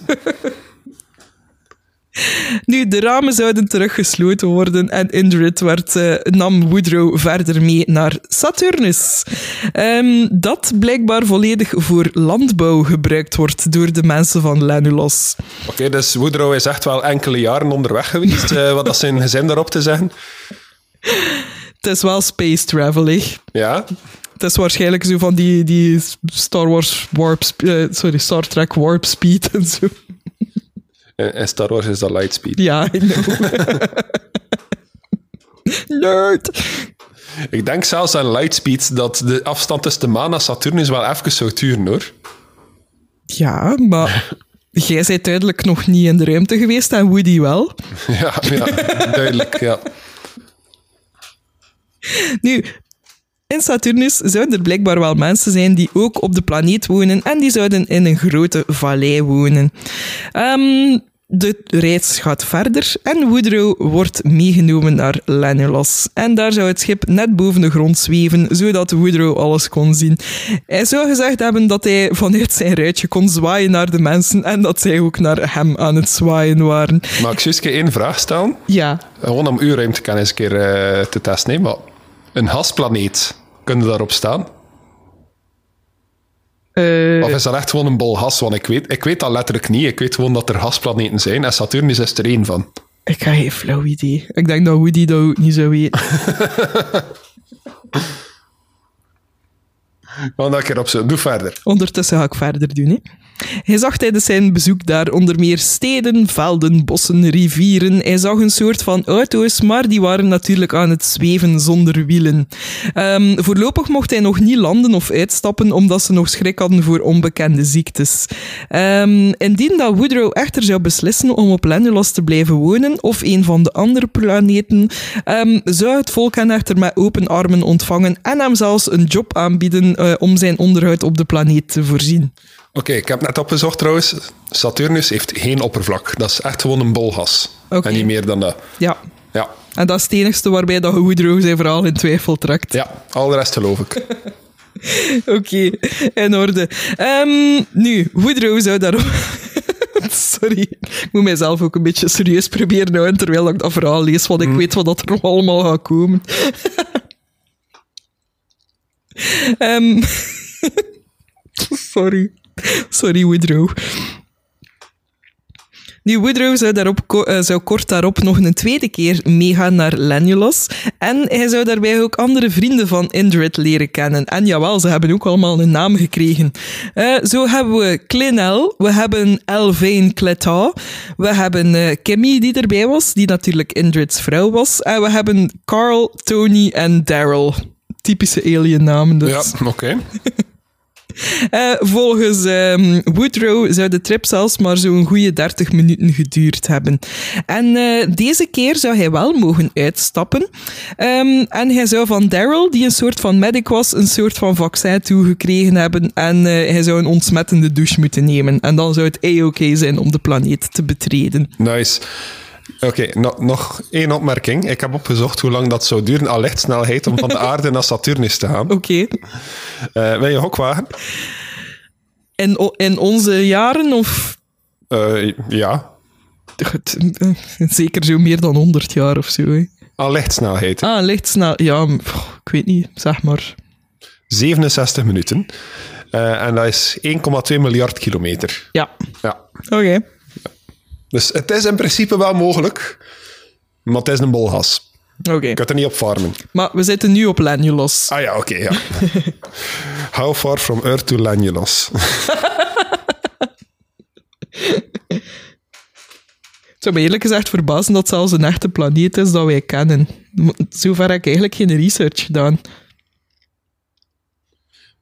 Nu, de ramen zouden teruggesloten worden en Indrid werd, uh, nam Woodrow verder mee naar Saturnus. Um, dat blijkbaar volledig voor landbouw gebruikt wordt door de mensen van Lanulos. Oké, okay, dus Woodrow is echt wel enkele jaren onderweg geweest. uh, wat is zijn gezin daarop te zeggen? Het is wel space traveling. Ja? Het is waarschijnlijk zo van die, die Star Wars warp... Uh, sorry, Star Trek warp speed en zo. En Star Wars is dat Lightspeed. Ja, I know. Nerd! Ik denk zelfs aan Lightspeed dat de afstand tussen de maan naar Saturnus wel even zou duren, hoor. Ja, maar jij bent duidelijk nog niet in de ruimte geweest en Woody wel. Ja, ja, duidelijk, ja. Nu... In Saturnus zouden er blijkbaar wel mensen zijn die ook op de planeet wonen en die zouden in een grote vallei wonen. Um, de reis gaat verder en Woodrow wordt meegenomen naar Lanulos. En daar zou het schip net boven de grond zweven, zodat Woodrow alles kon zien. Hij zou gezegd hebben dat hij vanuit zijn ruitje kon zwaaien naar de mensen en dat zij ook naar hem aan het zwaaien waren. Mag ik Suske één vraag stellen? Ja. Gewoon om uw ruimtekennis een keer uh, te testen, nee, maar... Een hasplaneet. Kunnen daarop staan? Uh, of is dat echt gewoon een bol has? Want ik weet, ik weet dat letterlijk niet. Ik weet gewoon dat er hasplaneten zijn. En Saturnus is er één van. Ik heb geen flauw idee. Ik denk dat Woody dat ook niet zou weten. Want ik erop zo. Doe verder. Ondertussen ga ik verder doen, hè. Hij zag tijdens zijn bezoek daar onder meer steden, velden, bossen, rivieren. Hij zag een soort van auto's, maar die waren natuurlijk aan het zweven zonder wielen. Um, voorlopig mocht hij nog niet landen of uitstappen, omdat ze nog schrik hadden voor onbekende ziektes. Um, indien dat Woodrow echter zou beslissen om op Lanulos te blijven wonen, of een van de andere planeten, um, zou het volk hen echter met open armen ontvangen en hem zelfs een job aanbieden uh, om zijn onderhoud op de planeet te voorzien. Oké, okay, ik heb net opgezocht trouwens. Saturnus heeft geen oppervlak. Dat is echt gewoon een bol gas. Okay. En niet meer dan dat. Ja. ja. En dat is het enigste waarbij dat Woodrow zijn verhaal in twijfel trekt. Ja, al de rest geloof ik. Oké, okay, in orde. Um, nu, Woodrow zou daarom... Sorry, ik moet mijzelf ook een beetje serieus proberen houden terwijl ik dat verhaal lees, want ik mm. weet wat dat er nog allemaal gaat komen. um... Sorry. Sorry, Woodrow. Nu, Woodrow zou, daarop, zou kort daarop nog een tweede keer meegaan naar Lanulos. En hij zou daarbij ook andere vrienden van Indrid leren kennen. En jawel, ze hebben ook allemaal een naam gekregen. Uh, zo hebben we Clinel, we hebben Elvijn Cleta, we hebben uh, Kimmy die erbij was, die natuurlijk Indrid's vrouw was. En we hebben Carl, Tony en Daryl. Typische alien namen dus. Ja, oké. Okay. Uh, volgens um, Woodrow zou de trip zelfs maar zo'n goede dertig minuten geduurd hebben. En uh, deze keer zou hij wel mogen uitstappen. Um, en hij zou van Daryl, die een soort van medic was, een soort van vaccin toegekregen hebben. En uh, hij zou een ontsmettende douche moeten nemen. En dan zou het A-oké zijn om de planeet te betreden. Nice. Oké, okay, no- nog één opmerking. Ik heb opgezocht hoe lang dat zou duren aan lichtsnelheid om van de aarde naar Saturnus te gaan. Oké. Okay. Uh, wil je hokwagen? In, o- in onze jaren, of? Uh, ja. Goed, zeker zo meer dan honderd jaar of zo. Hè. Aan lichtsnelheid. Hè? Ah, lichtsnelheid. Ja, pff, ik weet niet, zeg maar. zevenenzestig minuten. Uh, en dat is één komma twee miljard kilometer. Ja. Ja. Oké. Okay. Dus het is in principe wel mogelijk, maar het is een bol gas. Oké. Okay. Ik kan er niet op farmen. Maar we zitten nu op Lanulos. Ah ja, oké, okay, ja. How far from Earth to Lanulos? Het zou me eerlijk gezegd verbazen dat het zelfs een echte planeet is dat wij kennen. Zover heb ik eigenlijk geen research gedaan.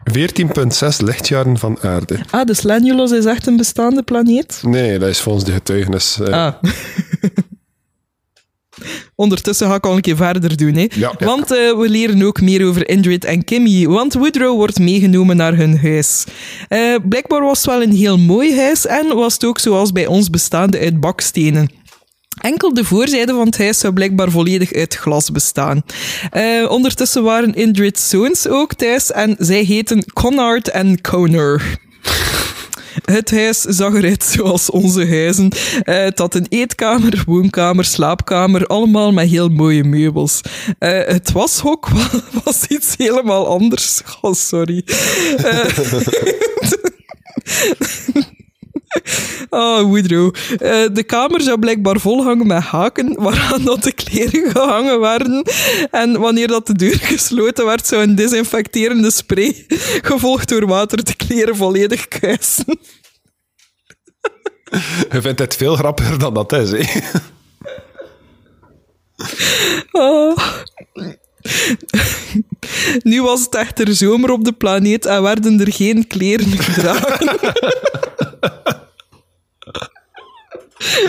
veertien komma zes lichtjaren van aarde. Ah, dus Lanulos is echt een bestaande planeet? Nee, dat is volgens de getuigenis. Eh. Ah. ondertussen ga ik al een keer verder doen. Hè. Ja, ja. Want uh, we leren ook meer over Indrid en Kimmy, want Woodrow wordt meegenomen naar hun huis. Uh, blijkbaar was het wel een heel mooi huis en was het ook zoals bij ons bestaande uit bakstenen. Enkel de voorzijde van het huis zou blijkbaar volledig uit glas bestaan. Uh, ondertussen waren Indrid's zoons ook thuis en zij heten Connard en Conor. Het huis zag eruit zoals onze huizen. Uh, het had een eetkamer, woonkamer, slaapkamer, allemaal met heel mooie meubels. Uh, het washok was iets helemaal anders. Oh, sorry. Uh, Oh, Woodrow. Uh, de kamer zou blijkbaar volhangen met haken, waaraan dat de kleren gehangen werden. En wanneer dat de deur gesloten werd, zou een desinfecterende spray, gevolgd door water, de kleren volledig kuisen. Je vindt het veel grappiger dan dat is, hè? Oh... Nu was het echter zomer op de planeet en werden er geen kleren gedragen.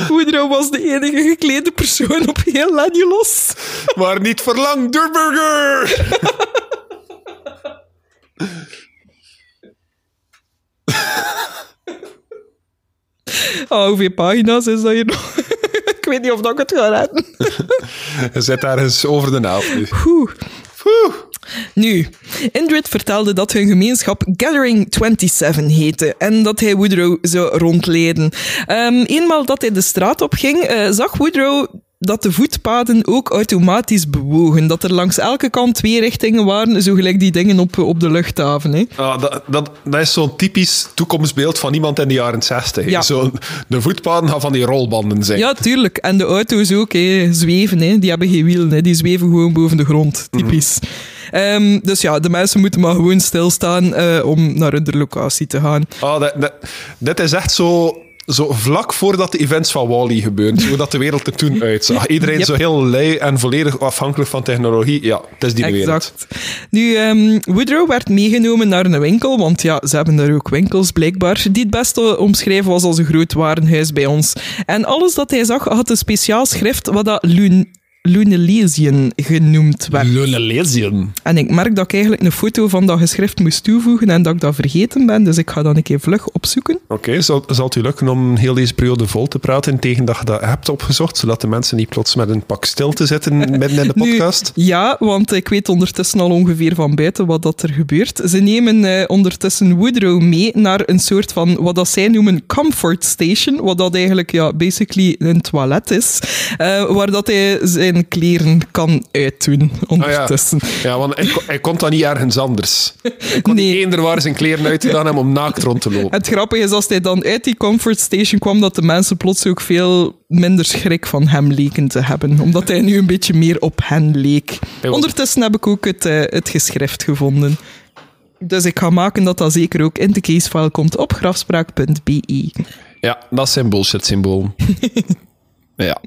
Woodrow was de enige geklede persoon op heel Lanulos. Maar niet voor lang, Derenberger! Oh, hoeveel pagina's is dat hier nog? Ik weet niet of dat ik het ga redden. Zet daar eens over de naaf nu. Oeh. Oeh. Nu, Indrid vertelde dat hun gemeenschap Gathering zevenentwintig heette en dat hij Woodrow zou rondleiden. Um, eenmaal dat hij de straat op ging, uh, zag Woodrow dat de voetpaden ook automatisch bewogen. Dat er langs elke kant twee richtingen waren, zo gelijk die dingen op, op de luchthaven. Hè. Ah, dat, dat, dat is zo'n typisch toekomstbeeld van iemand in de jaren zestig. Ja. Zo, de voetpaden gaan van die rolbanden zijn. Ja, tuurlijk. En de auto's ook, hè. Zweven. Hè. Die hebben geen wielen. Hè. Die zweven gewoon boven de grond. Typisch. Mm. Um, dus ja, de mensen moeten maar gewoon stilstaan uh, om naar hun locatie te gaan. Ah, dat, dat, dit is echt zo... Zo vlak voordat de events van Wall-E gebeuren, zodat de wereld er toen uitzag. Iedereen yep. Zo heel lui en volledig afhankelijk van technologie. Ja, het is die exact. Wereld. Nu, um, Woodrow werd meegenomen naar een winkel, want ja, ze hebben daar ook winkels blijkbaar, die het beste omschreven was als een groot warenhuis bij ons. En alles dat hij zag had een speciaal schrift, wat dat Lun... Lunelesian genoemd werd. Lunelesian. En ik merk dat ik eigenlijk een foto van dat geschrift moest toevoegen en dat ik dat vergeten ben, dus ik ga dat een keer vlug opzoeken. Oké, okay, zal, zal het u lukken om heel deze periode vol te praten tegen dat je dat hebt opgezocht, zodat de mensen niet plots met een pak stilte zitten midden in de podcast? Nu, ja, want ik weet ondertussen al ongeveer van buiten wat dat er gebeurt. Ze nemen eh, ondertussen Woodrow mee naar een soort van, wat dat zij noemen comfort station, wat dat eigenlijk, ja, basically een toilet is, eh, waar dat hij zijn kleren kan uitdoen ondertussen. Ah, ja. ja, want hij, hij komt dan niet ergens anders. Hij kon nee. niet eender waar zijn kleren uit gedaan hebben om naakt rond te lopen. Het grappige is, als hij dan uit die comfort station kwam, dat de mensen plots ook veel minder schrik van hem leken te hebben. Omdat hij nu een beetje meer op hen leek. Was... Ondertussen heb ik ook het, uh, het geschrift gevonden. Dus ik ga maken dat dat zeker ook in de casefile komt op grafspraak punt b i. Ja, dat zijn bullshit-symbolen. Ja.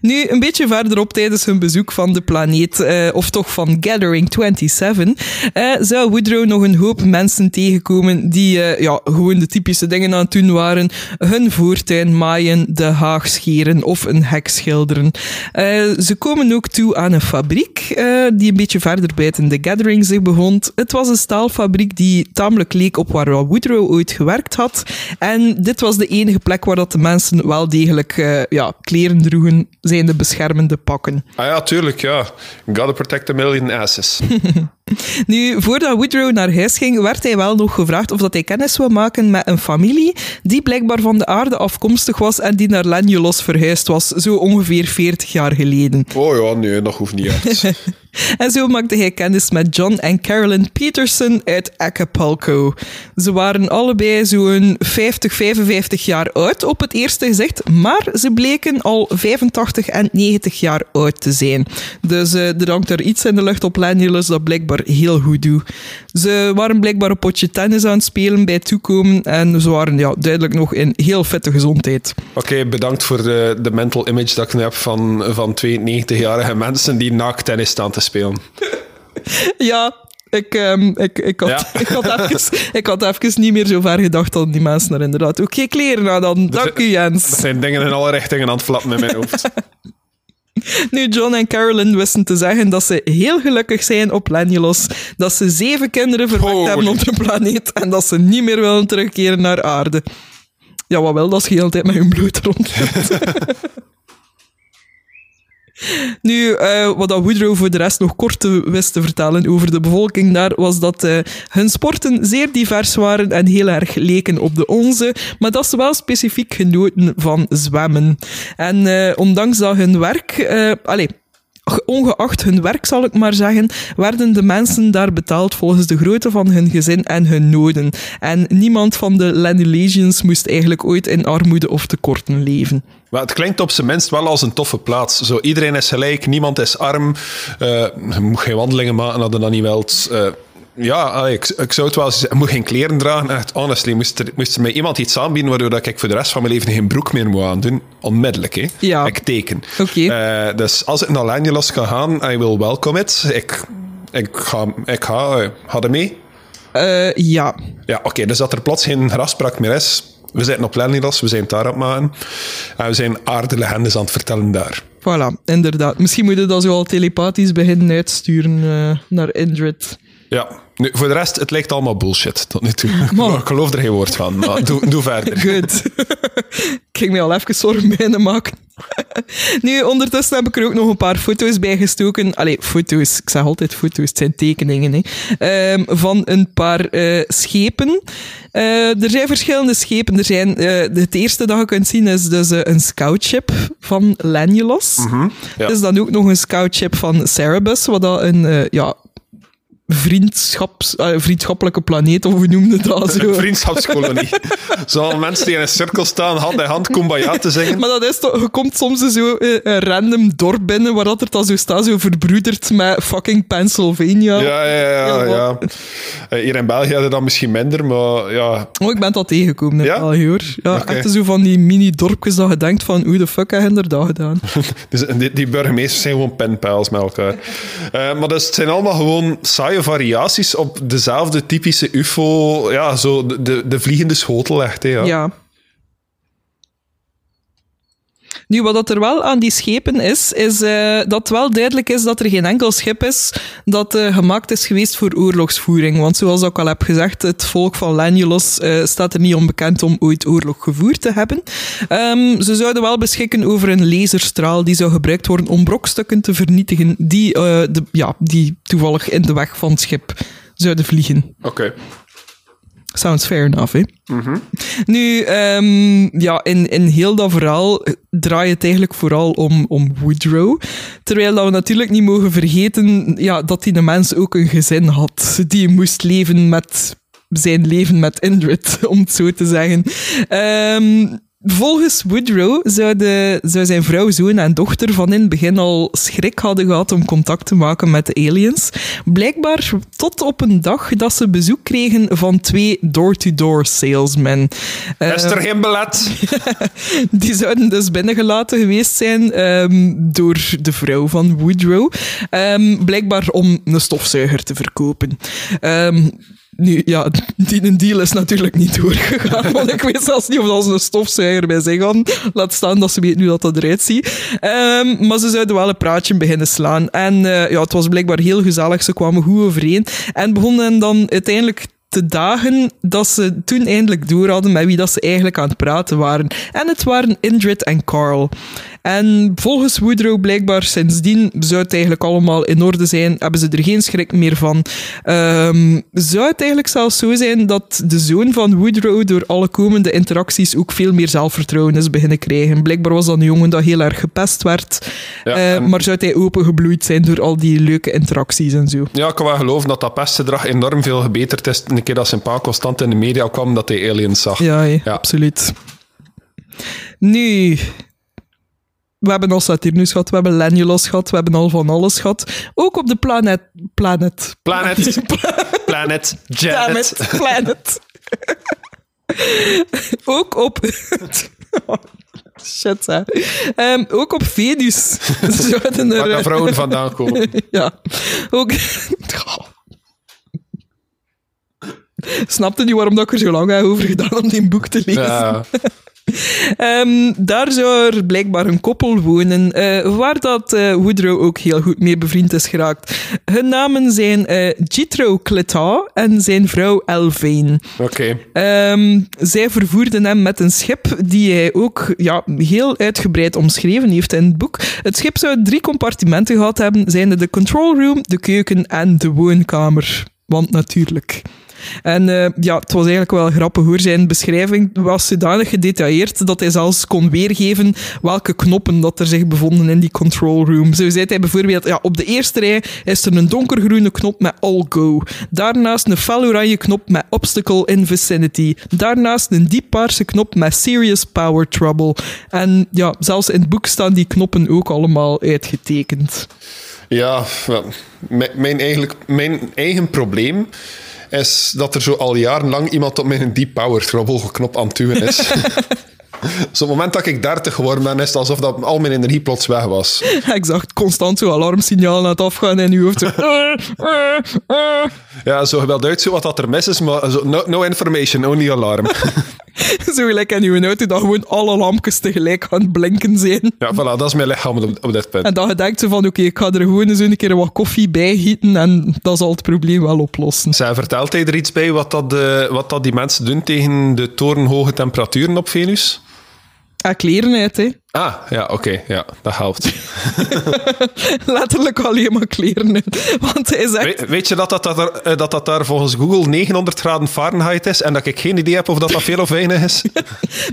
Nu, een beetje verderop tijdens hun bezoek van de planeet, eh, of toch van Gathering zevenentwintig, eh, zou Woodrow nog een hoop mensen tegenkomen die eh, ja, gewoon de typische dingen aan het doen waren. Hun voortuin maaien, de haag scheren of een hek schilderen. Eh, ze komen ook toe aan een fabriek eh, die een beetje verder buiten de Gathering zich bevond. Het was een staalfabriek die tamelijk leek op waar Woodrow ooit gewerkt had. En dit was de enige plek waar dat de mensen wel degelijk eh, ja, kleren droegen, zijn de beschermende pakken. Ah ja, tuurlijk, ja. Gotta protect a million asses. Nu, voordat Woodrow naar huis ging, werd hij wel nog gevraagd of dat hij kennis wou maken met een familie die blijkbaar van de aarde afkomstig was en die naar Lanulos verhuisd was, zo ongeveer veertig jaar geleden. Oh ja, nee, dat hoeft niet echt. En zo maakte hij kennis met John en Carolyn Peterson uit Acapulco. Ze waren allebei zo'n vijftig, vijfenvijftig jaar oud op het eerste gezicht, maar ze bleken al vijfentachtig en negentig jaar oud te zijn. Dus uh, er hangt er iets in de lucht op Lanulos dat blijkbaar heel goed doet. Ze waren blijkbaar een potje tennis aan het spelen bij toekomen en ze waren ja, duidelijk nog in heel fitte gezondheid. Oké, okay, bedankt voor de, de mental image dat ik nu heb van, van tweeënnegentigjarige mensen die naakt tennis staan te spelen. Ja, ik, um, ik, ik, had, ja. ik, had even, ik had even niet meer zo ver gedacht dan die mensen er inderdaad. Oké, okay, kleren nou dan. Dank u, Jens. Dat zijn dingen in alle richtingen aan het flappen in mijn hoofd. Nu, John en Carolyn wisten te zeggen dat ze heel gelukkig zijn op Lanulos, dat ze zeven kinderen verwacht oh. hebben op de planeet en dat ze niet meer willen terugkeren naar aarde. Ja, wat wel, dat is de hele tijd met hun bloed rondloopt. Nu, uh, wat dat Woodrow voor de rest nog kort te, wist te vertellen over de bevolking daar, was dat uh, hun sporten zeer divers waren en heel erg leken op de onze, maar dat ze wel specifiek genoten van zwemmen. En uh, ondanks dat hun werk... Uh, allez, ongeacht hun werk, zal ik maar zeggen, werden de mensen daar betaald volgens de grootte van hun gezin en hun noden. En niemand van de Lanulasians moest eigenlijk ooit in armoede of tekorten leven. Maar het klinkt op zijn minst wel als een toffe plaats. Zo, iedereen is gelijk, niemand is arm. Uh, je moet geen wandelingen maken als je dat niet wilt. Uh, ja, ik, ik zou het wel eens zeggen. Je moet geen kleren dragen. Echt, honestly, moest er, moest er mij iemand iets aanbieden waardoor ik voor de rest van mijn leven geen broek meer moet aandoen. Onmiddellijk, hè. Ja. Ik teken. Oké. Okay. Uh, dus als ik naar Lanulos kan gaan, I will welcome it. Ik, ik ga, ik ga, uh, ga er mee? Uh, ja. Ja, oké. Okay, dus dat er plots geen Grafspraak meer is... We zitten op Lanulos, we zijn het daar aan het maken. En we zijn aardelegendes aan het vertellen daar. Voilà, inderdaad. Misschien moet je dat zo al telepathisch beginnen uitsturen uh, naar Indrid. Ja, nu, voor de rest, het lijkt allemaal bullshit tot nu toe. Maar... Ik geloof er geen woord van, maar doe, doe verder. Goed. Ik ging mij al even zorgen bij de maken. Nu, ondertussen heb ik er ook nog een paar foto's bijgestoken. Allee, foto's. Ik zeg altijd foto's. Het zijn tekeningen, hè. Um, van een paar uh, schepen. Uh, er zijn verschillende schepen. Er zijn, uh, het eerste dat je kunt zien is dus uh, een scoutship van Lanulos. Mm-hmm, ja. Er is dan ook nog een scoutship van Cerebus, wat dat een... Uh, ja, Vriendschaps, uh, vriendschappelijke planeet, of hoe noemde dat zo? Een vriendschapskolonie. Zo'n mensen die in een cirkel staan, hand in hand kumbaya te zingen. Maar dat is toch, je komt soms zo uh, een random dorp binnen waar dat er dan zo staat, zo verbroederd met fucking Pennsylvania. Ja, ja, ja. ja. Uh, hier in België hadden dan misschien minder, maar ja. Oh, ik ben dat tegengekomen in ja? België, hoor. Ja, okay. Echt zo van die mini-dorpjes dat je denkt van, hoe de fuck heb je er dat gedaan? Dus die, die burgemeesters zijn gewoon penpijls met elkaar. Uh, maar dus, het zijn allemaal gewoon saai variaties op dezelfde typische U F O, ja, zo de, de, de vliegende schotel echt, hè, ja. ja. Nu, wat er wel aan die schepen is, is uh, dat wel duidelijk is dat er geen enkel schip is dat uh, gemaakt is geweest voor oorlogsvoering. Want zoals ik al heb gezegd, het volk van Lanulos uh, staat er niet onbekend om ooit oorlog gevoerd te hebben. Um, ze zouden wel beschikken over een laserstraal die zou gebruikt worden om brokstukken te vernietigen die, uh, de, ja, die toevallig in de weg van het schip zouden vliegen. Oké. Okay. Sounds fair enough, hè? Mm-hmm. Nu, um, ja, in, in heel dat verhaal draait het eigenlijk vooral om, om Woodrow. Terwijl dat we natuurlijk niet mogen vergeten ja, dat hij de mens ook een gezin had. Die moest leven met zijn leven met Indrid, om het zo te zeggen. Um, volgens Woodrow zou, de, zou zijn vrouw, zoon en dochter van in het begin al schrik hadden gehad om contact te maken met de aliens. Blijkbaar tot op een dag dat ze bezoek kregen van twee door-to-door salesmen. Is er uh, geen belet? Die zouden dus binnengelaten geweest zijn um, door de vrouw van Woodrow. Um, blijkbaar om een stofzuiger te verkopen. Um, Nu, ja, die deal is natuurlijk niet doorgegaan, want ik weet zelfs niet of dat ze een stofzuiger bij zich hadden. Laat staan dat ze weten nu dat dat eruit ziet. Um, maar ze zouden wel een praatje beginnen slaan. En uh, ja, het was blijkbaar heel gezellig, ze kwamen goed overeen. En begonnen dan uiteindelijk te dagen dat ze toen eindelijk door hadden met wie dat ze eigenlijk aan het praten waren. En het waren Indrid en Carl. En volgens Woodrow blijkbaar sindsdien zou het eigenlijk allemaal in orde zijn. Hebben ze er geen schrik meer van. Um, zou het eigenlijk zelfs zo zijn dat de zoon van Woodrow door alle komende interacties ook veel meer zelfvertrouwen is beginnen krijgen. Blijkbaar was dat een jongen dat heel erg gepest werd. Ja, uh, en... Maar zou hij opengebloeid zijn door al die leuke interacties en zo. Ja, ik kan wel geloven dat dat pestgedrag enorm veel gebeterd is. Een keer dat zijn pa constant in de media kwam dat hij aliens zag. Ja, ja, ja. Absoluut. Nu... We hebben al Saturnus gehad, we hebben Lanulos gehad, we hebben al van alles gehad. Ook op de planet... Planet. Planet. Planet. Janet. Planet. Planet. Ook op... Shit, hè. Um, ook op Venus. Zouden er... Waar de vrouwen vandaan komen. Ja. Ook... Snapte niet waarom dat ik er zo lang over gedaan om die boek te lezen. Ja. Um, daar zou er blijkbaar een koppel wonen, uh, waar dat uh, Woodrow ook heel goed mee bevriend is geraakt. Hun namen zijn uh, Jethro Clétaw en zijn vrouw Elvijn. Oké. Okay. Um, zij vervoerden hem met een schip die hij ook ja, heel uitgebreid omschreven heeft in het boek. Het schip zou drie compartimenten gehad hebben, zijnde de control room, de keuken en de woonkamer. Want natuurlijk... En uh, ja, het was eigenlijk wel grappig hoor. Zijn beschrijving was zodanig gedetailleerd dat hij zelfs kon weergeven welke knoppen dat er zich bevonden in die control room. Zo zei hij bijvoorbeeld, ja, op de eerste rij is er een donkergroene knop met all go. Daarnaast een fel oranje knop met obstacle in vicinity. Daarnaast een diep paarse knop met serious power trouble. En ja, zelfs in het boek staan die knoppen ook allemaal uitgetekend. Ja, wel, mijn, mijn, eigenlijk, mijn eigen probleem is dat er zo al jarenlang iemand op mijn deep power trouble knop aan het duwen is. Zo'n moment dat ik dertig geworden ben, is het alsof dat al mijn energie plots weg was. Ik zag constant zo'n alarmsignaal aan het afgaan in je hoofd. Zo, ja, zo geweld uit, zo wat dat er mis is, maar zo, no, no information, only alarm. Zo gelijk in uw auto, dat gewoon alle lampjes tegelijk aan het blinken zijn. Ja, voilà, dat is mijn lichaam op, op dit punt. En dan denkt ze van, oké, okay, ik ga er gewoon eens een keer wat koffie bij gieten en dat zal het probleem wel oplossen. Zij vertelt hij er iets bij wat, dat, uh, wat dat die mensen doen tegen de torenhoge temperaturen op Venus? Ah, kleren uit, hè. Ah, ja, oké. Okay, ja, dat helpt. Letterlijk alleen maar kleren uit. Want hij zegt... We, weet je dat dat, dat, dat dat daar volgens Google negenhonderd graden Fahrenheit is en dat ik geen idee heb of dat, dat veel of weinig is?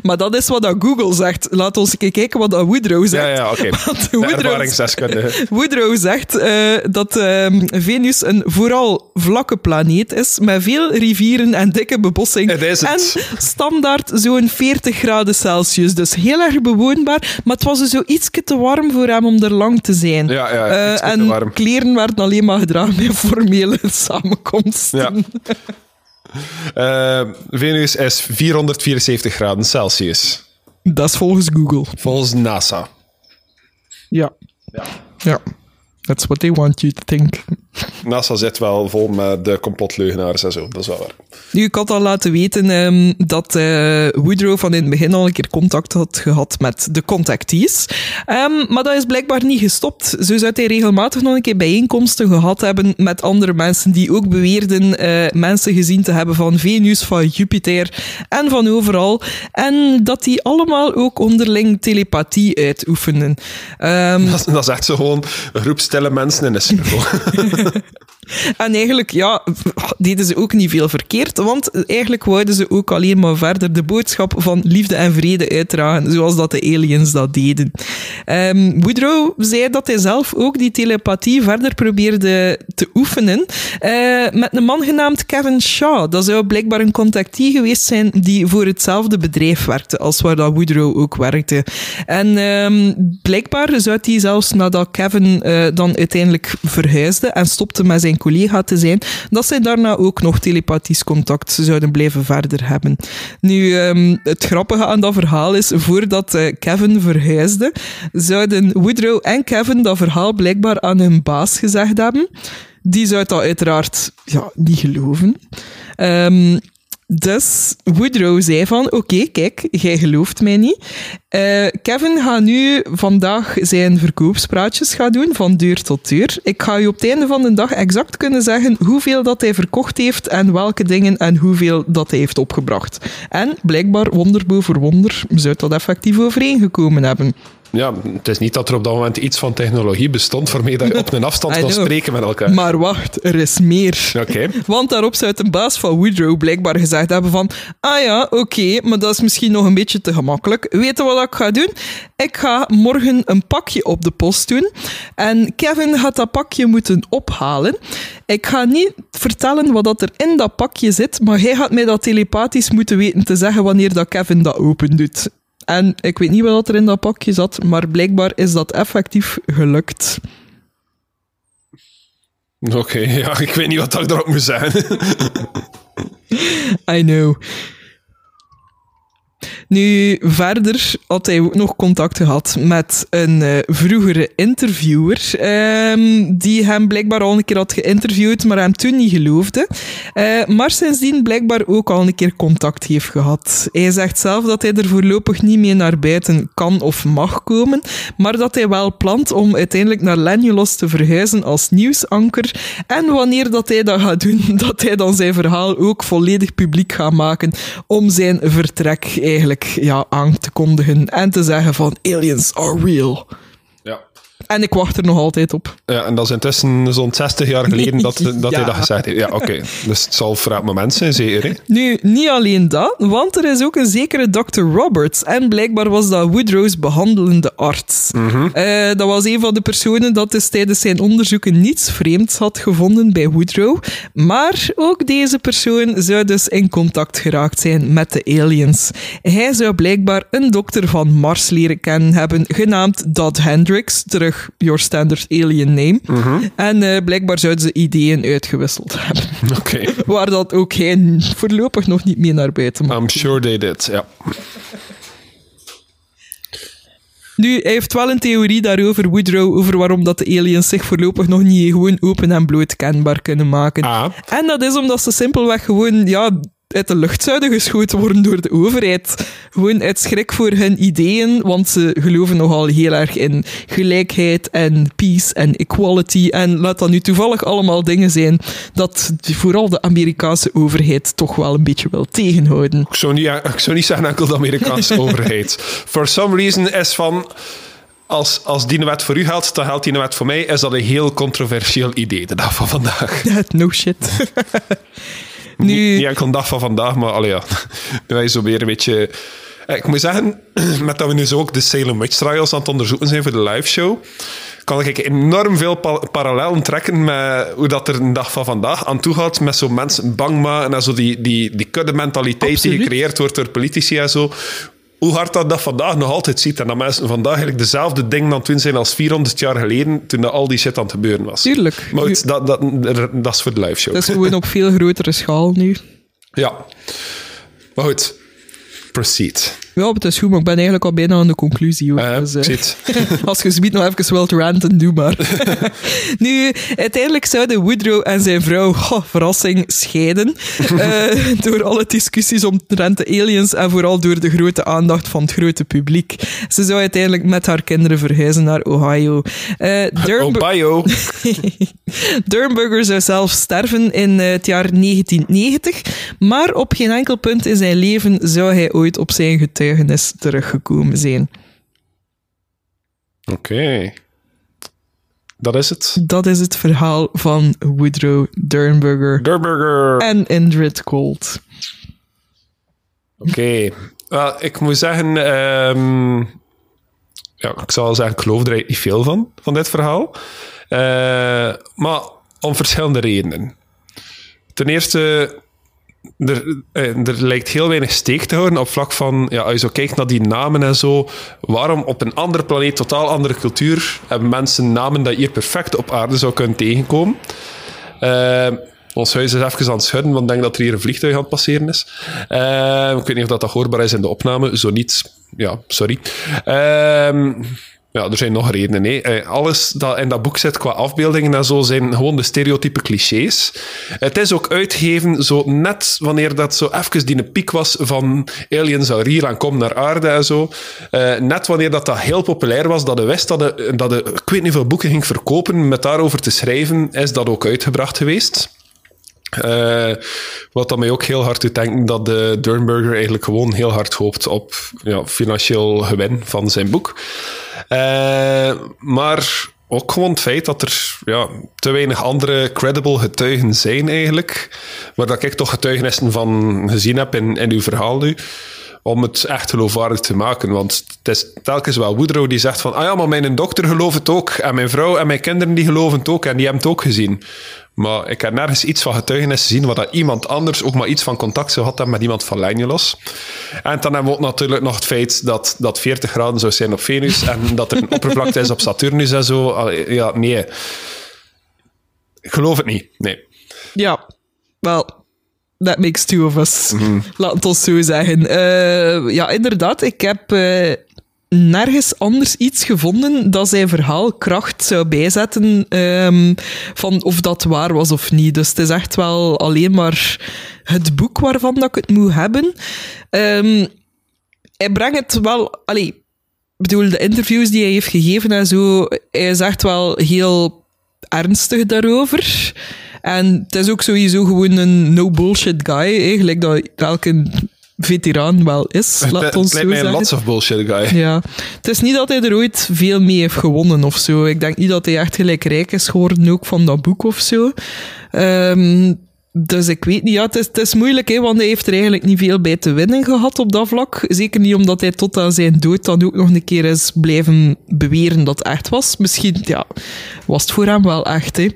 Maar dat is wat dat Google zegt. Laat ons kijken wat dat Woodrow zegt. Ja, ja, oké. Okay. Ervaringsdeskundige. Woodrow zegt uh, dat uh, Venus een vooral vlakke planeet is met veel rivieren en dikke bebossing. En standaard zo'n veertig graden Celsius. Dus heel erg bewoonbaar. Maar het was dus zo iets te warm voor hem om er lang te zijn. Ja, ja, uh, en te warm. Kleren werden alleen maar gedragen bij formele samenkomsten. Ja. Uh, Venus is vierhonderdvierenzeventig graden Celsius. Dat is volgens Google. Volgens NASA. Ja. Ja. Ja. That's what they want you to think. NASA zit wel vol met de complotleugenaars en zo, dat is wel waar. Nu, ik had al laten weten um, dat uh, Woodrow van in het begin al een keer contact had gehad met de contactees. Um, maar dat is blijkbaar niet gestopt. Zo zou hij regelmatig nog een keer bijeenkomsten gehad hebben met andere mensen die ook beweerden uh, mensen gezien te hebben van Venus, van Jupiter en van overal. En dat die allemaal ook onderling telepathie uitoefenen. Um, dat, dat is echt zo gewoon een groep stille mensen in een cirkel. En eigenlijk, ja, deden ze ook niet veel verkeerd, want eigenlijk wouden ze ook alleen maar verder de boodschap van liefde en vrede uitdragen, zoals dat de aliens dat deden. Um, Woodrow zei dat hij zelf ook die telepathie verder probeerde te oefenen uh, met een man genaamd Kevin Shaw. Dat zou blijkbaar een contactee geweest zijn die voor hetzelfde bedrijf werkte als waar dat Woodrow ook werkte. En um, blijkbaar zou hij zelfs nadat Kevin uh, dan uiteindelijk verhuisde en stopte met zijn collega te zijn, dat zij daarna ook nog telepathisch contact zouden blijven verder hebben. Nu, um, het grappige aan dat verhaal is, voordat uh, Kevin verhuisde, zouden Woodrow en Kevin dat verhaal blijkbaar aan hun baas gezegd hebben. Die zou dat uiteraard ja, niet geloven. Um, Dus Woodrow zei van, oké, okay, kijk, jij gelooft mij niet. Uh, Kevin gaat nu vandaag zijn verkoopspraatjes gaan doen, van deur tot deur. Ik ga je op het einde van de dag exact kunnen zeggen hoeveel dat hij verkocht heeft en welke dingen en hoeveel dat hij heeft opgebracht. En blijkbaar, wonder boven wonder, zou dat effectief overeengekomen hebben. Ja, het is niet dat er op dat moment iets van technologie bestond waarmee dat je op een afstand kon spreken met elkaar. Maar wacht, er is meer. Okay. Want daarop zou de baas van Woodrow blijkbaar gezegd hebben van ah ja, oké, okay, maar dat is misschien nog een beetje te gemakkelijk. Weet je wat ik ga doen? Ik ga morgen een pakje op de post doen en Kevin gaat dat pakje moeten ophalen. Ik ga niet vertellen wat dat er in dat pakje zit, maar hij gaat mij dat telepathisch moeten weten te zeggen wanneer dat Kevin dat open doet. En ik weet niet wat er in dat pakje zat, maar blijkbaar is dat effectief gelukt. Oké, okay, ja, ik weet niet wat ik erop moet zeggen. I know. Nu, verder had hij ook nog contact gehad met een uh, vroegere interviewer, um, die hem blijkbaar al een keer had geïnterviewd, maar hem toen niet geloofde. Uh, maar sindsdien blijkbaar ook al een keer contact heeft gehad. Hij zegt zelf dat hij er voorlopig niet mee naar buiten kan of mag komen, maar dat hij wel plant om uiteindelijk naar Lanulos te verhuizen als nieuwsanker. En wanneer dat hij dat gaat doen, dat hij dan zijn verhaal ook volledig publiek gaat maken om zijn vertrek eigenlijk ja, aan te kondigen en te zeggen van aliens are real. Ja. En ik wacht er nog altijd op. Ja, en dat is intussen zo'n zestig jaar geleden dat, dat ja. hij dat gezegd heeft. Ja, oké. Okay. Dus het zal voor het moment zijn, zeker. Hè? Nu, niet alleen dat, want er is ook een zekere dokter Roberts. En blijkbaar was dat Woodrow's behandelende arts. Mm-hmm. Uh, dat was een van de personen dat dus tijdens zijn onderzoeken niets vreemds had gevonden bij Woodrow. Maar ook deze persoon zou dus in contact geraakt zijn met de aliens. Hij zou blijkbaar een dokter van Mars leren kennen hebben, genaamd Dodd Hendricks, terug your standard alien name. Mm-hmm. En uh, blijkbaar zouden ze ideeën uitgewisseld hebben. Oké. Okay. Waar dat ook geen voorlopig nog niet mee naar buiten mag. I'm sure they did, ja. Yeah. Nu, hij heeft wel een theorie daarover, Woodrow, over waarom dat de aliens zich voorlopig nog niet gewoon open en bloot kenbaar kunnen maken. Ah. En dat is omdat ze simpelweg gewoon, ja, uit de lucht zouden geschoten worden door de overheid. Gewoon uit schrik voor hun ideeën, want ze geloven nogal heel erg in gelijkheid en peace en equality. En laat dat nu toevallig allemaal dingen zijn dat vooral de Amerikaanse overheid toch wel een beetje wil tegenhouden. Ik zou niet, ik zou niet zeggen enkel de Amerikaanse overheid. For some reason is van... Als, als die wet voor u geldt, dan geldt die wet voor mij. Is dat een heel controversieel idee, de dag van vandaag. No shit. Nu... Niet, niet enkel een dag van vandaag, maar allee, ja. Nu is zo weer een beetje... Ik moet zeggen, met dat we nu zo ook de Salem Witch Trials aan het onderzoeken zijn voor de liveshow, kan ik enorm veel pa- parallellen trekken met hoe dat er een dag van vandaag aan toe gaat, met zo mensen bang maken en zo die, die, die kudde mentaliteit Absoluut. Die gecreëerd wordt door politici en zo. Hoe hard dat, dat vandaag nog altijd ziet. En dat mensen vandaag eigenlijk dezelfde dingen aan toen zijn als vierhonderd jaar geleden, toen al die shit aan het gebeuren was. Tuurlijk. Maar goed, dat, dat, dat is voor de liveshow. Dat is gewoon op veel grotere schaal nu. Ja. Maar goed. Proceed. Ja, het is goed, maar ik ben eigenlijk al bijna aan de conclusie. Uh, dus, uh, als je zoiets nog even wilt ranten, doe maar. Nu, uiteindelijk zouden Woodrow en zijn vrouw, goh, verrassing, scheiden. uh, door alle discussies omtrent de aliens en vooral door de grote aandacht van het grote publiek. Ze zou uiteindelijk met haar kinderen verhuizen naar Ohio. Uh, Dernbe- Ohio! Derenberger zou zelf sterven in uh, het jaar negentien negentig, maar op geen enkel punt in zijn leven zou hij ooit op zijn getuigen is teruggekomen zijn. Oké. Okay. Dat is het? Dat is het verhaal van Woodrow Derenberger. Derenberger! En Indrid Cold. Oké. Okay. Uh, ik moet zeggen... Um, ja, ik zal zeggen, ik geloof er niet veel van, van dit verhaal. Uh, maar om verschillende redenen. Ten eerste... Er, er lijkt heel weinig steek te houden op vlak van, ja, als je zo kijkt naar die namen en zo, waarom op een andere planeet, totaal andere cultuur, hebben mensen namen dat je hier perfect op aarde zou kunnen tegenkomen. Uh, ons huis is even aan het schudden, want ik denk dat er hier een vliegtuig aan het passeren is. Uh, ik weet niet of dat, dat hoorbaar is in de opname, zo niet. Ja, sorry. Ehm... Uh, Ja, er zijn nog redenen. Hè. Alles dat in dat boek zit qua afbeeldingen en zo zijn gewoon de stereotype clichés. Het is ook uitgegeven zo net wanneer dat zo even die piek was van aliens are real en kom naar aarde en zo. Uh, net wanneer dat, dat heel populair was, dat de West dat de, dat de, ik weet niet hoeveel boeken ging verkopen met daarover te schrijven, is dat ook uitgebracht geweest. Uh, wat dat mij ook heel hard doet denken dat de Derenberger eigenlijk gewoon heel hard hoopt op ja, financieel gewin van zijn boek. Uh, maar ook gewoon het feit dat er ja, te weinig andere credible getuigen zijn eigenlijk, waar dat ik toch getuigenissen van gezien heb in, in uw verhaal nu, om het echt geloofwaardig te maken. Want het is telkens wel Woodrow die zegt van ah ja, maar mijn dokter gelooft het ook en mijn vrouw en mijn kinderen die geloven het ook en die hebben het ook gezien. Maar ik heb nergens iets van getuigenissen gezien waar dat iemand anders ook maar iets van contact zou hebben met iemand van Lanulos. En dan hebben we ook natuurlijk nog het feit dat, dat veertig graden zou zijn op Venus en dat er een oppervlakte is op Saturnus en zo. Ja, nee. Ik geloof het niet. Nee. Ja, wel... that makes two of us. Mm-hmm. Laat het ons zo zeggen. Uh, ja, inderdaad, ik heb uh, nergens anders iets gevonden dat zijn verhaal kracht zou bijzetten um, van of dat waar was of niet. Dus het is echt wel alleen maar het boek waarvan dat ik het moet hebben. Um, hij brengt het wel... Allee, ik bedoel, de interviews die hij heeft gegeven en zo, hij is echt wel heel ernstig daarover. En het is ook sowieso gewoon een no-bullshit guy, eigenlijk dat elke veteraan wel is. Laat ons zo zeggen. Het lijkt mij lots of bullshit guy. Ja. Het is niet dat hij er ooit veel mee heeft gewonnen of zo. Ik denk niet dat hij echt gelijk rijk is geworden, ook van dat boek of zo. Um, dus ik weet niet. Ja, het is, het is moeilijk, hè, want hij heeft er eigenlijk niet veel bij te winnen gehad op dat vlak. Zeker niet omdat hij tot aan zijn dood dan ook nog een keer is blijven beweren dat het echt was. Misschien ja, was het voor hem wel echt, hè.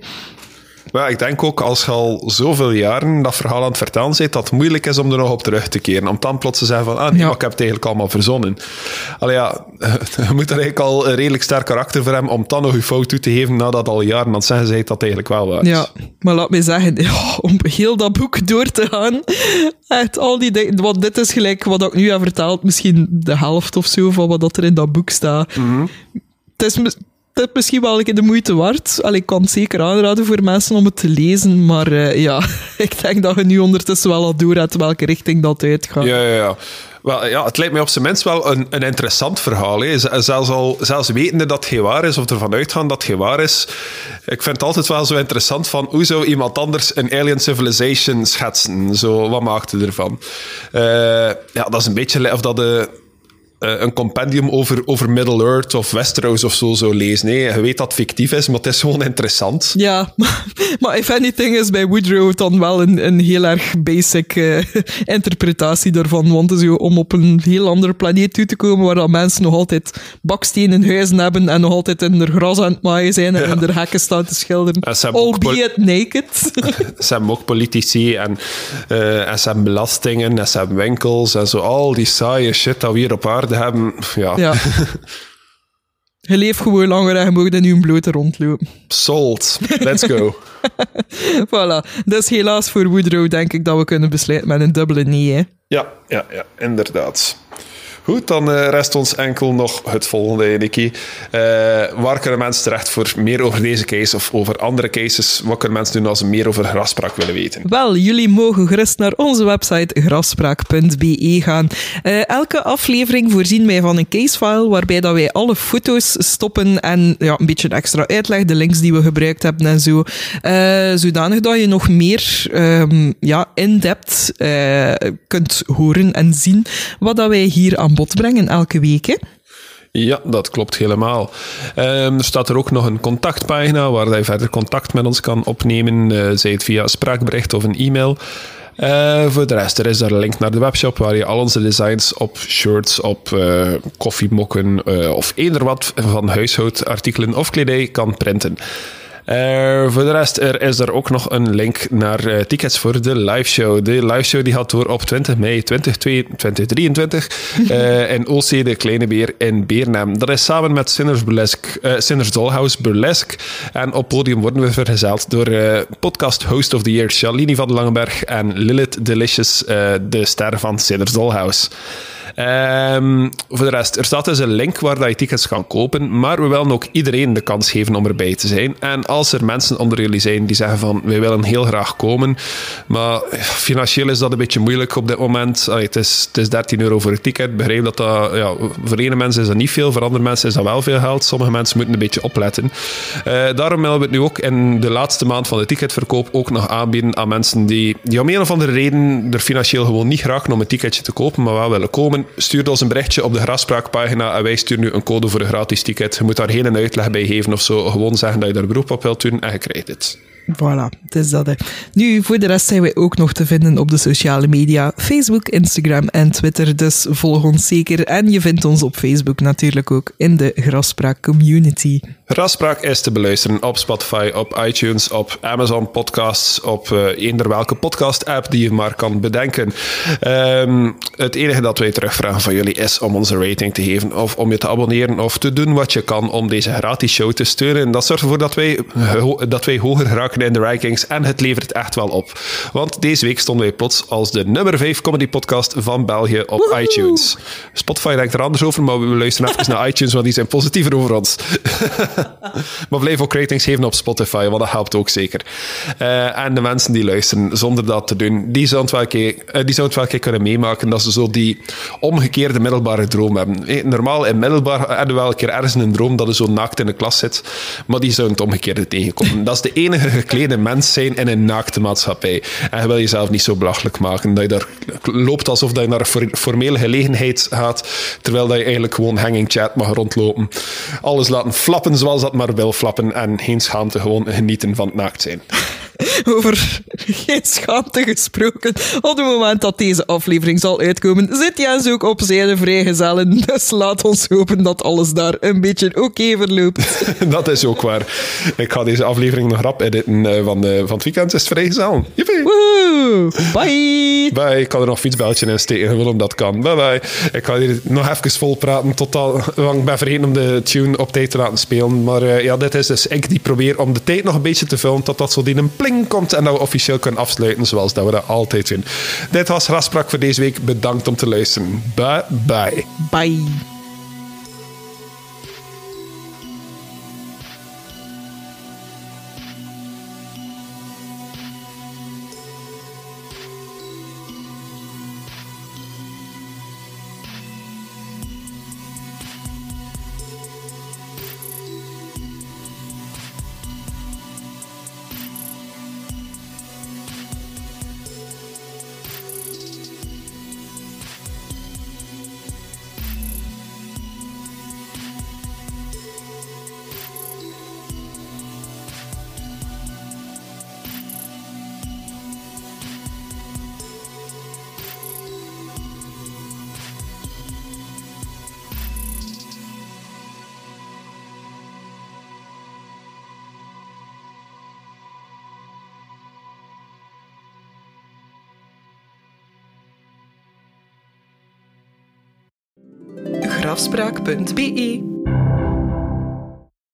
Maar ik denk ook, als je al zoveel jaren dat verhaal aan het vertellen bent, dat het moeilijk is om er nog op terug te keren. Om dan plots te zeggen van, ah nee, ja. maar ik heb het eigenlijk allemaal verzonnen. Allee ja, je moet er eigenlijk al een redelijk sterk karakter voor hebben om dan nog je fout toe te geven nadat al jaren aan het zeggen bent dat het eigenlijk wel waar is. Ja, maar laat mij zeggen, ja, om heel dat boek door te gaan, echt al die dingen, want dit is gelijk wat ik nu heb verteld, misschien de helft of zo van wat er in dat boek staat. Mm-hmm. Het is... Het is misschien wel een keer de moeite waard. Allee, ik kan het zeker aanraden voor mensen om het te lezen, maar uh, ja, ik denk dat je nu ondertussen wel al door uit welke richting dat uitgaat. Ja, ja, ja. Wel, ja, het lijkt mij op zijn minst wel een, een interessant verhaal. Hè. Zelfs, al, zelfs wetende dat het geen waar is, of ervan uitgaan dat het geen waar is. Ik vind het altijd wel zo interessant van hoe zou iemand anders een alien civilization schetsen? Zo, wat maakt hij ervan? Uh, ja, dat is een beetje... Of dat de, Uh, een compendium over, over Middle Earth of Westeros of zo zou lezen. Nee, je weet dat het fictief is, maar het is gewoon interessant. Ja, maar, maar if anything is bij Woodrow dan wel een, een heel erg basic uh, interpretatie daarvan. Want zo, om op een heel andere planeet toe te komen waar dat mensen nog altijd bakstenen huizen hebben en nog altijd in hun gras aan het maaien zijn en ja. in hun hekken staan te schilderen. Albeit poli- naked. Ze hebben ook politici en, uh, en ze hebben belastingen en ze hebben winkels en zo. Al die saaie shit dat we hier op aarde hebben, ja. ja. Je leeft gewoon langer en je mag in je blote rondlopen. Sold. Let's go. Voilà. Dus helaas voor Woodrow denk ik dat we kunnen besluiten met een dubbele nee, hè? Ja, ja, ja, inderdaad. Goed, dan uh, rest ons enkel nog het volgende, Nicky. Uh, waar kunnen mensen terecht voor meer over deze case of over andere cases? Wat kunnen mensen doen als ze meer over Grafspraak willen weten? Wel, jullie mogen gerust naar onze website grafspraak punt b e gaan. Uh, elke aflevering voorzien wij van een casefile waarbij dat wij alle foto's stoppen en ja, een beetje extra uitleg, de links die we gebruikt hebben en zo. Uh, zodanig dat je nog meer um, ja, in-depth uh, kunt horen en zien wat dat wij hier aan bod brengen elke week, hè? Ja, dat klopt helemaal. Um, er staat er ook nog een contactpagina waar je verder contact met ons kan opnemen, uh, zij het via spraakbericht of een e-mail. Uh, voor de rest, er is daar een link naar de webshop waar je al onze designs op shirts, op uh, koffiemokken uh, of eender wat van huishoudartikelen of kledij kan printen. Uh, voor de rest, er is er ook nog een link naar uh, tickets voor de liveshow. De liveshow die gaat door op twintig mei tweeduizend drieëntwintig uh, in O C de Kleine Beer in Beernem. Dat is samen met Sinners, Burlesque, uh, Sinners Dollhouse Burlesque. En op podium worden we vergezeld door uh, podcast Host of the Year Shalini van de Langenberg en Lilith Delicious, uh, de ster van Sinners Dollhouse. Um, voor de rest, er staat dus een link waar je tickets kan kopen, maar we willen ook iedereen de kans geven om erbij te zijn. En als er mensen onder jullie zijn die zeggen van, wij willen heel graag komen, maar financieel is dat een beetje moeilijk op dit moment. Allee, het, is, het is dertien euro voor een ticket. Begrijp dat dat, ja, voor ene mensen is dat niet veel, voor andere mensen is dat wel veel geld. Sommige mensen moeten een beetje opletten. Uh, daarom willen we het nu ook in de laatste maand van de ticketverkoop ook nog aanbieden aan mensen die, die om een of andere reden er financieel gewoon niet graag om een ticketje te kopen, maar wel willen komen. Stuur ons een berichtje op de Grafspraakpagina en wij sturen nu een code voor een gratis ticket. Je moet daar geen uitleg bij geven of zo. Gewoon zeggen dat je daar beroep op wilt doen en je krijgt het. Voilà, het is dat. Hè. Nu, voor de rest zijn wij ook nog te vinden op de sociale media. Facebook, Instagram en Twitter. Dus volg ons zeker. En je vindt ons op Facebook natuurlijk ook in de Grafspraak Community. Grafspraak is te beluisteren op Spotify, op iTunes, op Amazon Podcasts, op uh, eender welke podcast-app die je maar kan bedenken. Um, het enige dat wij terugvragen van jullie is om ons een rating te geven of om je te abonneren of te doen wat je kan om deze gratis show te steunen. Dat zorgt ervoor dat wij, dat wij hoger geraken in de rankings en het levert echt wel op. Want deze week stonden wij plots als de nummer vijf comedy podcast van België op Woehoe. iTunes. Spotify denkt er anders over, maar we luisteren even naar iTunes, want die zijn positiever over ons. Maar blijf ook ratings geven op Spotify, want dat helpt ook zeker. Uh, en de mensen die luisteren zonder dat te doen, die zouden het wel een uh, keer kunnen meemaken dat ze zo die omgekeerde middelbare droom hebben. Normaal in middelbaar hadden we wel een keer ergens een droom dat je zo naakt in de klas zit, maar die zouden het omgekeerde tegenkomen. Dat is de enige geklede mens zijn in een naakte maatschappij. En je wil jezelf niet zo belachelijk maken dat je daar loopt alsof je naar een formele gelegenheid gaat, terwijl je eigenlijk gewoon hanging chat mag rondlopen. Alles laten flappen zoals dat maar wil flappen en geen schaamte, gewoon genieten van het naakt zijn. Over geen schaamte gesproken. Op het moment dat deze aflevering zal uitkomen, zit Jens ook op zijn vrijgezellen. Dus laat ons hopen dat alles daar een beetje oké okay verloopt. Dat is ook waar. Ik ga deze aflevering nog rap editen van, de, van het weekend. Is het vrijgezellen. Jippie! Woehoe! Bye! Bye! Ik kan er nog fietsbeltje in steken, gewoon omdat dat kan. Bye bye! Ik ga hier nog even vol praten, totaal, want ik ben vergeten om de tune op tijd te laten spelen. Maar uh, ja, dit is dus ik die probeer om de tijd nog een beetje te vullen, totdat zo die een komt en dat we officieel kunnen afsluiten zoals dat we dat altijd doen. Dit was Grafspraak voor deze week. Bedankt om te luisteren. Bye bye. Bye. afspraak punt b e